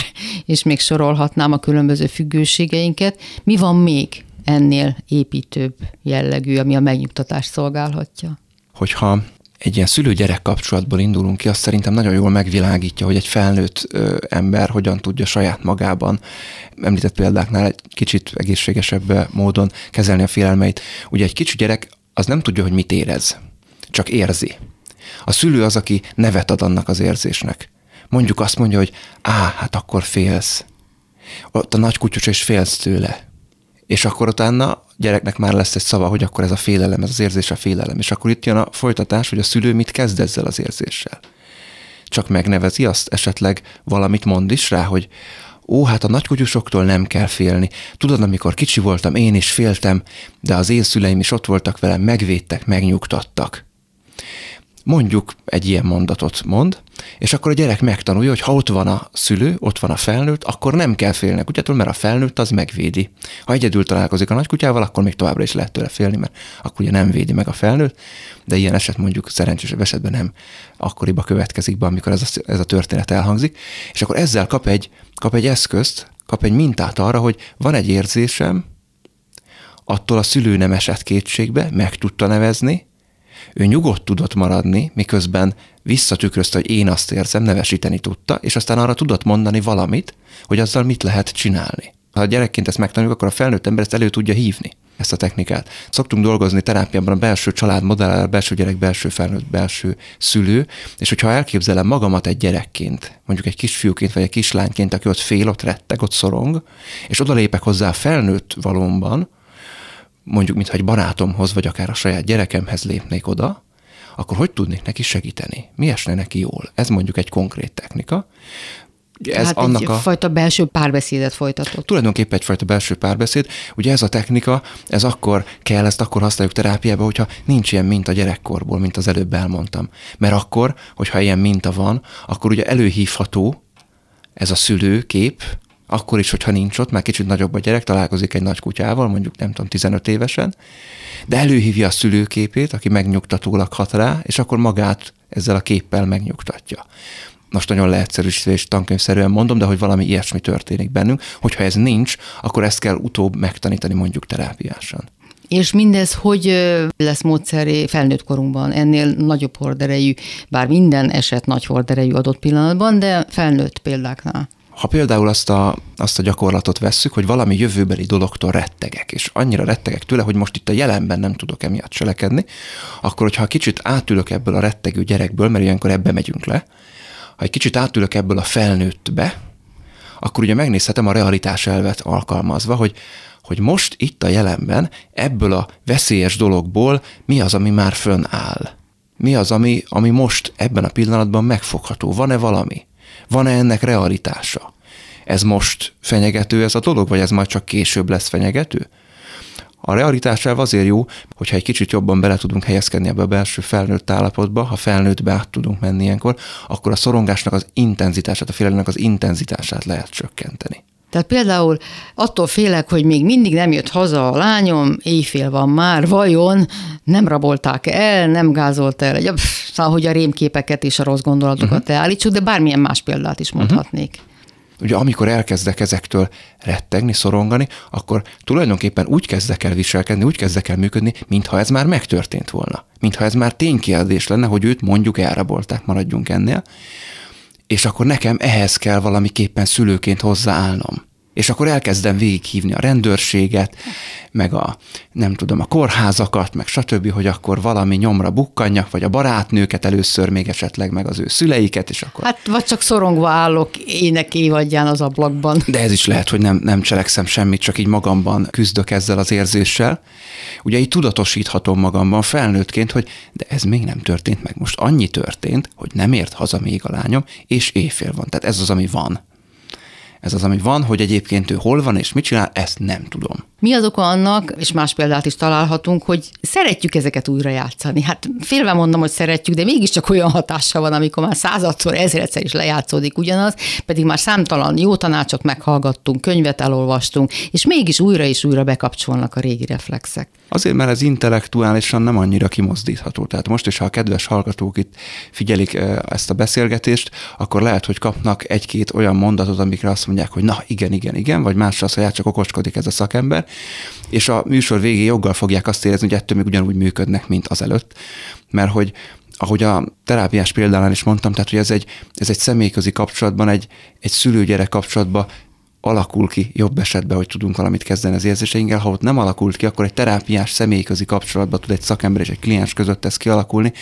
és még sorolhatnám a különböző függőségeinket. Mi van még ennél építőbb jellegű, ami a megnyugtatást szolgálhatja? Hogyha egy ilyen szülő-gyerek kapcsolatból indulunk ki, azt szerintem nagyon jól megvilágítja, hogy egy felnőtt ember hogyan tudja saját magában, említett példáknál egy kicsit egészségesebb módon kezelni a félelmeit. Ugye egy kicsi gyerek az nem tudja, hogy mit érez, csak érzi. A szülő az, aki nevet ad annak az érzésnek. Mondjuk azt mondja, hogy hát akkor félsz. Ott a nagy kutyus és félsz tőle. És akkor utána gyereknek már lesz egy szava, hogy akkor ez a félelem, ez az érzés a félelem. És akkor itt jön a folytatás, hogy a szülő mit kezd ezzel az érzéssel. Csak megnevezi azt, esetleg valamit mond is rá, hogy hát a nagykutyusoktól nem kell félni. Tudod, amikor kicsi voltam, én is féltem, de az én szüleim is ott voltak velem, megvédtek, megnyugtattak. Mondjuk egy ilyen mondatot mond, és akkor a gyerek megtanulja, hogy ha ott van a szülő, ott van a felnőtt, akkor nem kell félni a kutyától, mert a felnőtt az megvédi. Ha egyedül találkozik a nagykutyával, akkor még továbbra is lehet tőle félni, mert akkor ugye nem védi meg a felnőtt, de ilyen eset mondjuk szerencsésebb esetben nem akkoriba következik be, amikor ez a történet elhangzik, és akkor ezzel kap egy eszközt, kap egy mintát arra, hogy van egy érzésem, attól a szülő nem esett kétségbe, meg tudta nevezni, ő nyugodt tudott maradni, miközben visszatükrözte, hogy én azt érzem, nevesíteni tudta, és aztán arra tudott mondani valamit, hogy azzal mit lehet csinálni. Ha a gyerekként ezt megtanuljuk, akkor a felnőtt ember ezt elő tudja hívni. ezt a technikát. Szoktunk dolgozni terápiában a belső család modellel, belső gyerek, belső felnőtt, belső szülő, és hogyha elképzelem magamat egy gyerekként, mondjuk egy kisfiúként vagy egy kislányként, aki ott fél, ott retteg, ott szorong, és odalépek hozzá a felnőtt valóban, mondjuk mintha egy barátomhoz, vagy akár a saját gyerekemhez lépnék oda, akkor hogy tudnék neki segíteni? Mi esne neki jól? Ez mondjuk egy konkrét technika. Ez hát annak egyfajta belső párbeszédet folytatott. Tulajdonképpen egyfajta belső párbeszéd. Ugye ez a technika, ez akkor kell, ezt akkor használjuk terápiában, hogyha nincs ilyen minta gyerekkorból, mint az előbb elmondtam. Mert akkor, hogyha ilyen minta van, akkor ugye előhívható ez a szülőkép, akkor is, hogyha nincs ott, már kicsit nagyobb a gyerek, találkozik egy nagy kutyával, mondjuk nem tudom, 15 évesen, de előhívja a szülőképét, aki megnyugtatólag hat rá, és akkor magát ezzel a képpel megnyugtatja. Most nagyon leegyszerűsítve és tankönyvszerűen mondom, de hogy valami ilyesmi történik bennünk, hogyha ez nincs, akkor ezt kell utóbb megtanítani mondjuk terápiásan. És mindez hogy lesz módszeré felnőtt korunkban? Ennél nagyobb horderejű, bár minden eset nagy horderejű adott pillanatban, de felnőtt példáknál. Ha például azt a gyakorlatot vesszük, hogy valami jövőbeli dologtól rettegek, és annyira rettegek tőle, hogy most itt a jelenben nem tudok emiatt cselekedni, akkor hogyha kicsit átülök ebből a rettegő gyerekből, mert ilyenkor ebbe megyünk le, ha egy kicsit átülök ebből a felnőttbe, akkor ugye megnézhetem a realitás elvet alkalmazva, hogy most itt a jelenben ebből a veszélyes dologból mi az, ami már fönnáll? Mi az, ami most ebben a pillanatban megfogható? Van-e valami? Van-e ennek realitása? Ez most fenyegető ez a dolog, vagy ez majd csak később lesz fenyegető? A realitás elv azért jó, hogyha egy kicsit jobban bele tudunk helyezkedni ebbe a belső felnőtt állapotba, ha felnőttbe át tudunk menni ilyenkor, akkor a szorongásnak az intenzitását, a félelemnek az intenzitását lehet csökkenteni. Tehát például attól félek, hogy még mindig nem jött haza a lányom, éjfél van már, vajon nem rabolták el, nem gázolt el, szóval, hogy a rémképeket és a rossz gondolatokat leállítsuk, de bármilyen más példát is mondhatnék. Ugye amikor elkezdek ezektől rettegni, szorongani, akkor tulajdonképpen úgy kezdek el viselkedni, úgy kezdek el működni, mintha ez már megtörtént volna. Mintha ez már ténykérdés lenne, hogy őt mondjuk elrabolták, maradjunk ennél. És akkor nekem ehhez kell valamiképpen szülőként hozzáállnom. És akkor elkezdem végighívni a rendőrséget, meg a kórházakat, meg stb., hogy akkor valami nyomra bukkanjak, vagy a barátnőket először még esetleg, meg az ő szüleiket, és akkor... Hát, vagy csak szorongva állok ének évadján az ablakban. De ez is lehet, hogy nem cselekszem semmit, csak így magamban küzdök ezzel az érzéssel. Ugye így tudatosíthatom magamban felnőttként, hogy de ez még nem történt meg. Most annyi történt, hogy nem ért haza még a lányom, és éjfél van. Tehát ez az, ami van. Ez az, ami van, hogy egyébként ő hol van és mit csinál, ezt nem tudom. Mi az oka annak, és más példát is találhatunk, hogy szeretjük ezeket újra játszani. Hát félve mondom, hogy szeretjük, de mégiscsak olyan hatása van, amikor már 100-szor, 1000-szer is lejátszódik ugyanaz, pedig már számtalan jó tanácsot meghallgattunk, könyvet elolvastunk, és mégis újra és újra bekapcsolnak a régi reflexek. Azért, mert ez intellektuálisan nem annyira kimozdítható. Tehát most is, ha a kedves hallgatók itt figyelik ezt a beszélgetést, akkor lehet, hogy kapnak egy-két olyan mondatot, amikre azt mondják, hogy na igen, vagy másra azt mondják, csak okoskodik ez a szakember, és a műsor végén joggal fogják azt érezni, hogy ettől még ugyanúgy működnek, mint azelőtt, mert hogy ahogy a terápiás példánál is mondtam, tehát hogy ez egy személyközi kapcsolatban, egy szülő-gyerek kapcsolatban alakul ki jobb esetben, hogy tudunk valamit kezdeni az érzéseinkkel. Ha ott nem alakult ki, akkor egy terápiás személyközi kapcsolatban tud egy szakember és egy kliens között ez kialakulni.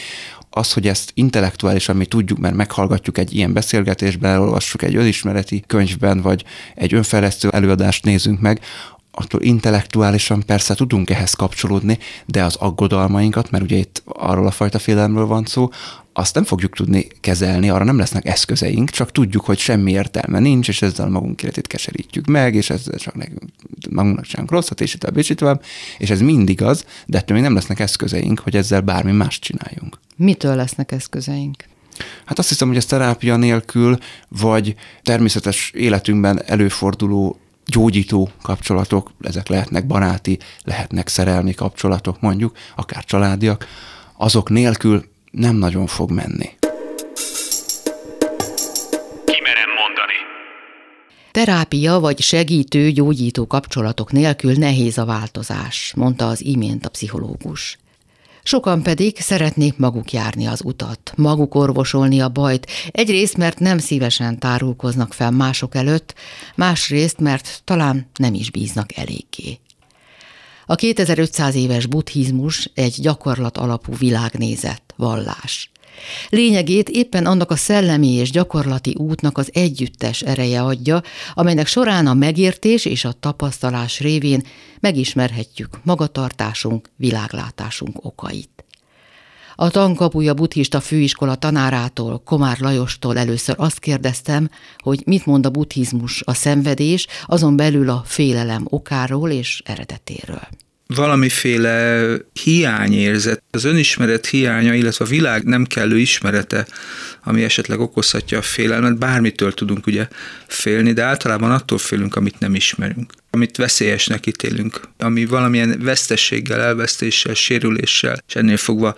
Az, hogy ezt intellektuálisan mi tudjuk, mert meghallgatjuk egy ilyen beszélgetésben, elolvassuk egy önismereti könyvben, vagy egy önfejlesztő előadást nézünk meg, attól intellektuálisan persze tudunk ehhez kapcsolódni, de az aggodalmainkat, mert ugye itt arról a fajta félelemről van szó, azt nem fogjuk tudni kezelni, arra nem lesznek eszközeink, csak tudjuk, hogy semmi értelme nincs, és ezzel magunk életét keserítjük meg, és ezzel csak magunknak csinálunk rosszat, és tovább, és ez mindig az, de ettől még nem lesznek eszközeink, hogy ezzel bármi mást csináljunk. Mitől lesznek eszközeink? Hát azt hiszem, hogy ez terápia nélkül, vagy természetes életünkben előforduló gyógyító kapcsolatok, ezek lehetnek baráti, lehetnek szerelmi kapcsolatok, mondjuk, akár családiak, azok nélkül nem nagyon fog menni. Ki merem mondani? Terápia vagy segítő gyógyító kapcsolatok nélkül nehéz a változás, mondta az imént a pszichológus. Sokan pedig szeretnék maguk járni az utat, maguk orvosolni a bajt, egyrészt, mert nem szívesen tárulkoznak fel mások előtt, másrészt, mert talán nem is bíznak eléggé. A 2500 éves buddhizmus egy gyakorlat alapú világnézet, vallás. Lényegét éppen annak a szellemi és gyakorlati útnak az együttes ereje adja, amelynek során a megértés és a tapasztalás révén megismerhetjük magatartásunk, világlátásunk okait. A tankapuja buddhista főiskola tanárától, Komár Lajostól először azt kérdeztem, hogy mit mond a buddhizmus a szenvedés, azon belül a félelem okáról és eredetéről. Valamiféle hiányérzet, az önismeret hiánya, illetve a világ nem kellő ismerete, ami esetleg okozhatja a félelmet, bármitől tudunk ugye félni, de általában attól félünk, amit nem ismerünk, amit veszélyesnek ítélünk, ami valamilyen vesztességgel, elvesztéssel, sérüléssel, és ennél fogva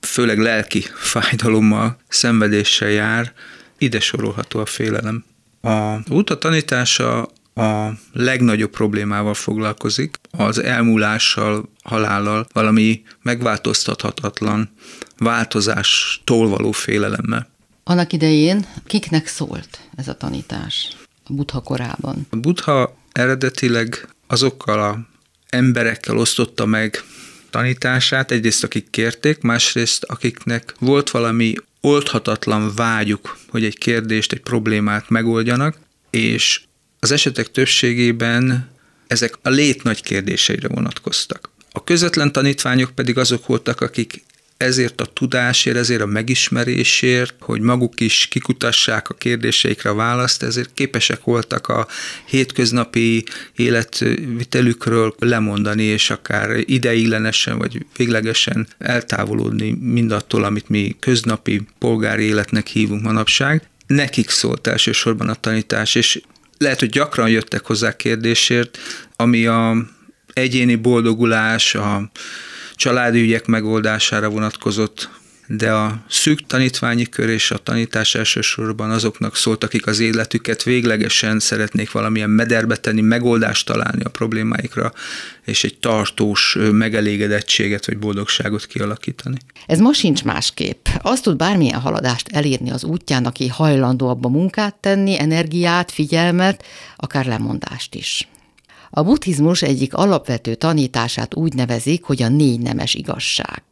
főleg lelki fájdalommal, szenvedéssel jár, ide sorolható a félelem. A Buddha tanítása a legnagyobb problémával foglalkozik, az elmúlással, halállal, valami megváltoztathatatlan változástól való félelemmel. Annak idején kiknek szólt ez a tanítás a Buddha korában? A Buddha eredetileg azokkal az emberekkel osztotta meg tanítását, egyrészt akik kérték, másrészt akiknek volt valami oldhatatlan vágyuk, hogy egy kérdést, egy problémát megoldjanak, és az esetek többségében ezek a lét nagy kérdéseire vonatkoztak. A közvetlen tanítványok pedig azok voltak, akik ezért a tudásért, ezért a megismerésért, hogy maguk is kikutassák a kérdéseikre a választ, ezért képesek voltak a hétköznapi életvitelükről lemondani, és akár ideiglenesen vagy véglegesen eltávolodni mindattól, amit mi köznapi polgári életnek hívunk manapság. Nekik szólt elsősorban a tanítás, és lehet, hogy gyakran jöttek hozzá kérdésért, ami a egyéni boldogulás, a családi ügyek megoldására vonatkozott, de a szűk tanítványi kör és a tanítás elsősorban azoknak szólt, akik az életüket véglegesen szeretnék valamilyen mederbe tenni, megoldást találni a problémáikra, és egy tartós megelégedettséget vagy boldogságot kialakítani. Ez ma sincs másképp. Azt tud bármilyen haladást elérni az útján, aki hajlandó abba munkát tenni, energiát, figyelmet, akár lemondást is. A buddhizmus egyik alapvető tanítását úgy nevezik, hogy a négy nemes igazság.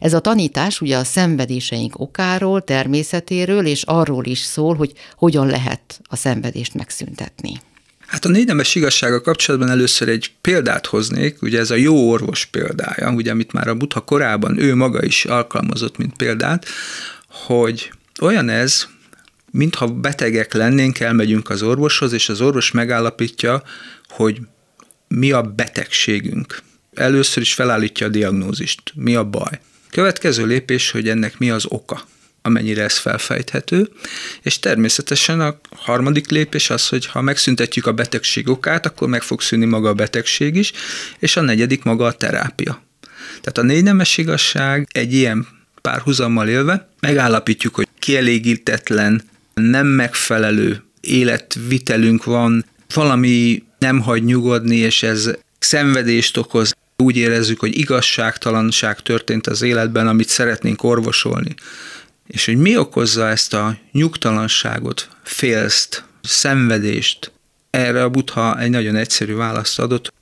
Ez a tanítás ugye a szenvedéseink okáról, természetéről, és arról is szól, hogy hogyan lehet a szenvedést megszüntetni. Hát a négy nemes igazsággal kapcsolatban először egy példát hoznék, ugye ez a jó orvos példája, ugye amit már a Buddha korában ő maga is alkalmazott, mint példát, hogy olyan ez, mintha betegek lennénk, elmegyünk az orvoshoz, és az orvos megállapítja, hogy mi a betegségünk. Először is felállítja a diagnózist, mi a baj. Következő lépés, hogy ennek mi az oka, amennyire ez felfejthető, és természetesen a harmadik lépés az, hogy ha megszüntetjük a betegség okát, akkor meg fog szűnni maga a betegség is, és a negyedik maga a terápia. Tehát a négy nemes igazság egy ilyen párhuzammal élve megállapítjuk, hogy kielégítetlen, nem megfelelő életvitelünk van, valami nem hagy nyugodni, és ez szenvedést okoz. Úgy érezzük, hogy igazságtalanság történt az életben, amit szeretnénk orvosolni. És hogy mi okozza ezt a nyugtalanságot, félszt, szenvedést? Erre a Buddha egy nagyon egyszerű választ adott.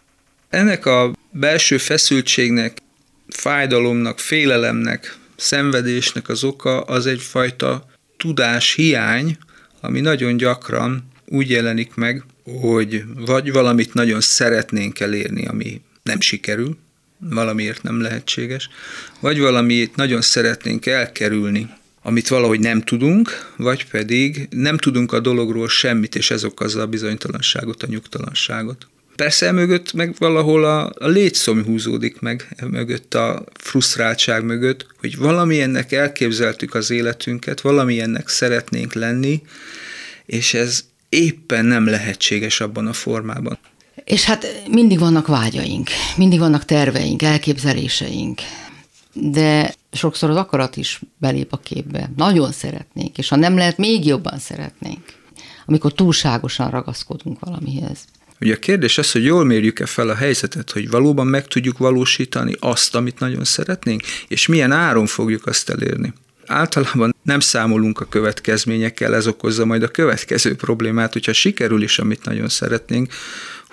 Ennek a belső feszültségnek, fájdalomnak, félelemnek, szenvedésnek az oka az egyfajta tudáshiány, ami nagyon gyakran úgy jelenik meg, hogy vagy valamit nagyon szeretnénk elérni, ami nem sikerül, valamiért nem lehetséges, vagy valamit nagyon szeretnénk elkerülni, amit valahogy nem tudunk, vagy pedig nem tudunk a dologról semmit, és ez okozza a bizonytalanságot, a nyugtalanságot. Persze emögött meg valahol a létszomj húzódik meg, emögött a frusztráltság mögött, hogy valamilyennek elképzeltük az életünket, valamilyennek szeretnénk lenni, és ez éppen nem lehetséges abban a formában. És hát mindig vannak vágyaink, mindig vannak terveink, elképzeléseink, de sokszor az akarat is belép a képbe. Nagyon szeretnénk, és ha nem lehet, még jobban szeretnénk, amikor túlságosan ragaszkodunk valamihez. Ugye a kérdés az, hogy jól mérjük-e fel a helyzetet, hogy valóban meg tudjuk valósítani azt, amit nagyon szeretnénk, és milyen áron fogjuk azt elérni. Általában nem számolunk a következményekkel, ez okozza majd a következő problémát, hogyha sikerül is, amit nagyon szeretnénk,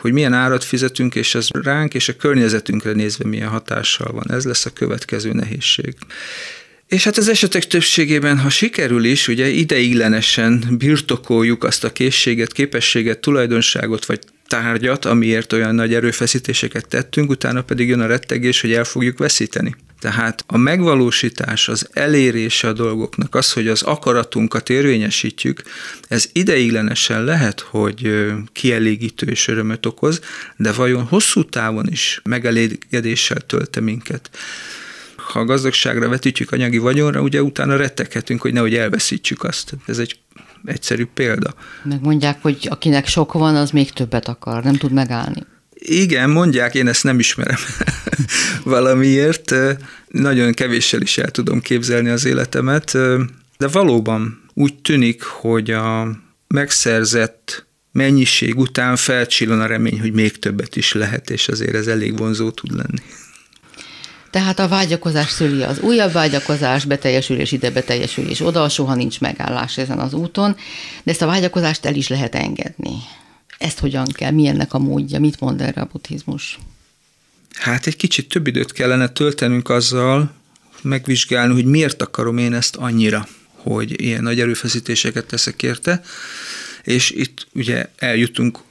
hogy milyen árat fizetünk, és ez ránk és a környezetünkre nézve milyen hatással van. Ez lesz a következő nehézség. És hát az esetek többségében, ha sikerül is, ugye ideiglenesen birtokoljuk azt a készséget, képességet, tulajdonságot, vagy tárgyat, amiért olyan nagy erőfeszítéseket tettünk, utána pedig jön a rettegés, hogy el fogjuk veszíteni. Tehát a megvalósítás, az elérése a dolgoknak, az, hogy az akaratunkat érvényesítjük, ez ideiglenesen lehet, hogy kielégítő és örömet okoz, de vajon hosszú távon is megelégedéssel tölt-e minket? Ha a gazdagságra vetítjük anyagi vagyonra, ugye utána retteghetünk, hogy nehogy elveszítsük azt. Ez egy egyszerű példa. Megmondják, hogy akinek sok van, az még többet akar, nem tud megállni. Igen, mondják, én ezt nem ismerem valamiért. Nagyon kevéssel is el tudom képzelni az életemet, de valóban úgy tűnik, hogy a megszerzett mennyiség után felcsillan a remény, hogy még többet is lehet, és azért ez elég vonzó tud lenni. Tehát a vágyakozás szüli az újabb vágyakozás, beteljesülés ide, beteljesülés oda, soha nincs megállás ezen az úton, de ezt a vágyakozást el is lehet engedni. Ezt hogyan kell, milyennek a módja, mit mond erre a buddhizmus? Hát egy kicsit több időt kellene töltenünk azzal, megvizsgálni, hogy miért akarom én ezt annyira, hogy ilyen nagy erőfeszítéseket teszek érte, és itt ugye eljutunk a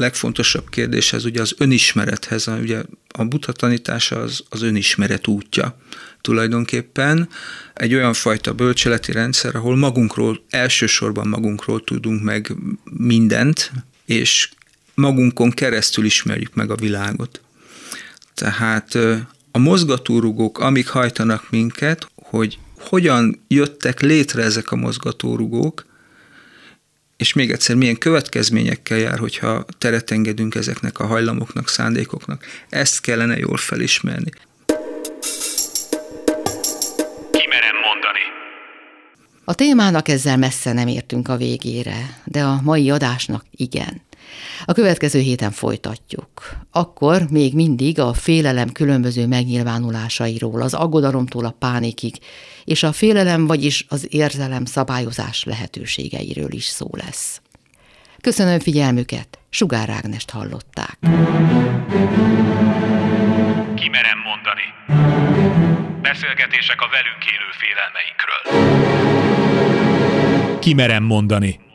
legfontosabb kérdéshez, ugye az önismerethez, ugye a Buddha tanítása az önismeret útja. Tulajdonképpen egy olyan fajta bölcseleti rendszer, ahol magunkról, elsősorban magunkról tudunk meg mindent, és magunkon keresztül ismerjük meg a világot. Tehát a mozgatórugók, amik hajtanak minket, hogy hogyan jöttek létre ezek a mozgatórugók, és még egyszer milyen következményekkel jár, hogyha teret engedünk ezeknek a hajlamoknak, szándékoknak. Ezt kellene jól felismerni. Ki merem mondani. A témának ezzel messze nem értünk a végére, de a mai adásnak igen. A következő héten folytatjuk. Akkor még mindig a félelem különböző megnyilvánulásairól, az aggodalomtól a pánikig, és a félelem, vagyis az érzelem szabályozás lehetőségeiről is szó lesz. Köszönöm figyelmüket, Sugár Ágnest hallották. Ki merem mondani. Beszélgetések a velünk élő félelmeinkről. Ki merem mondani.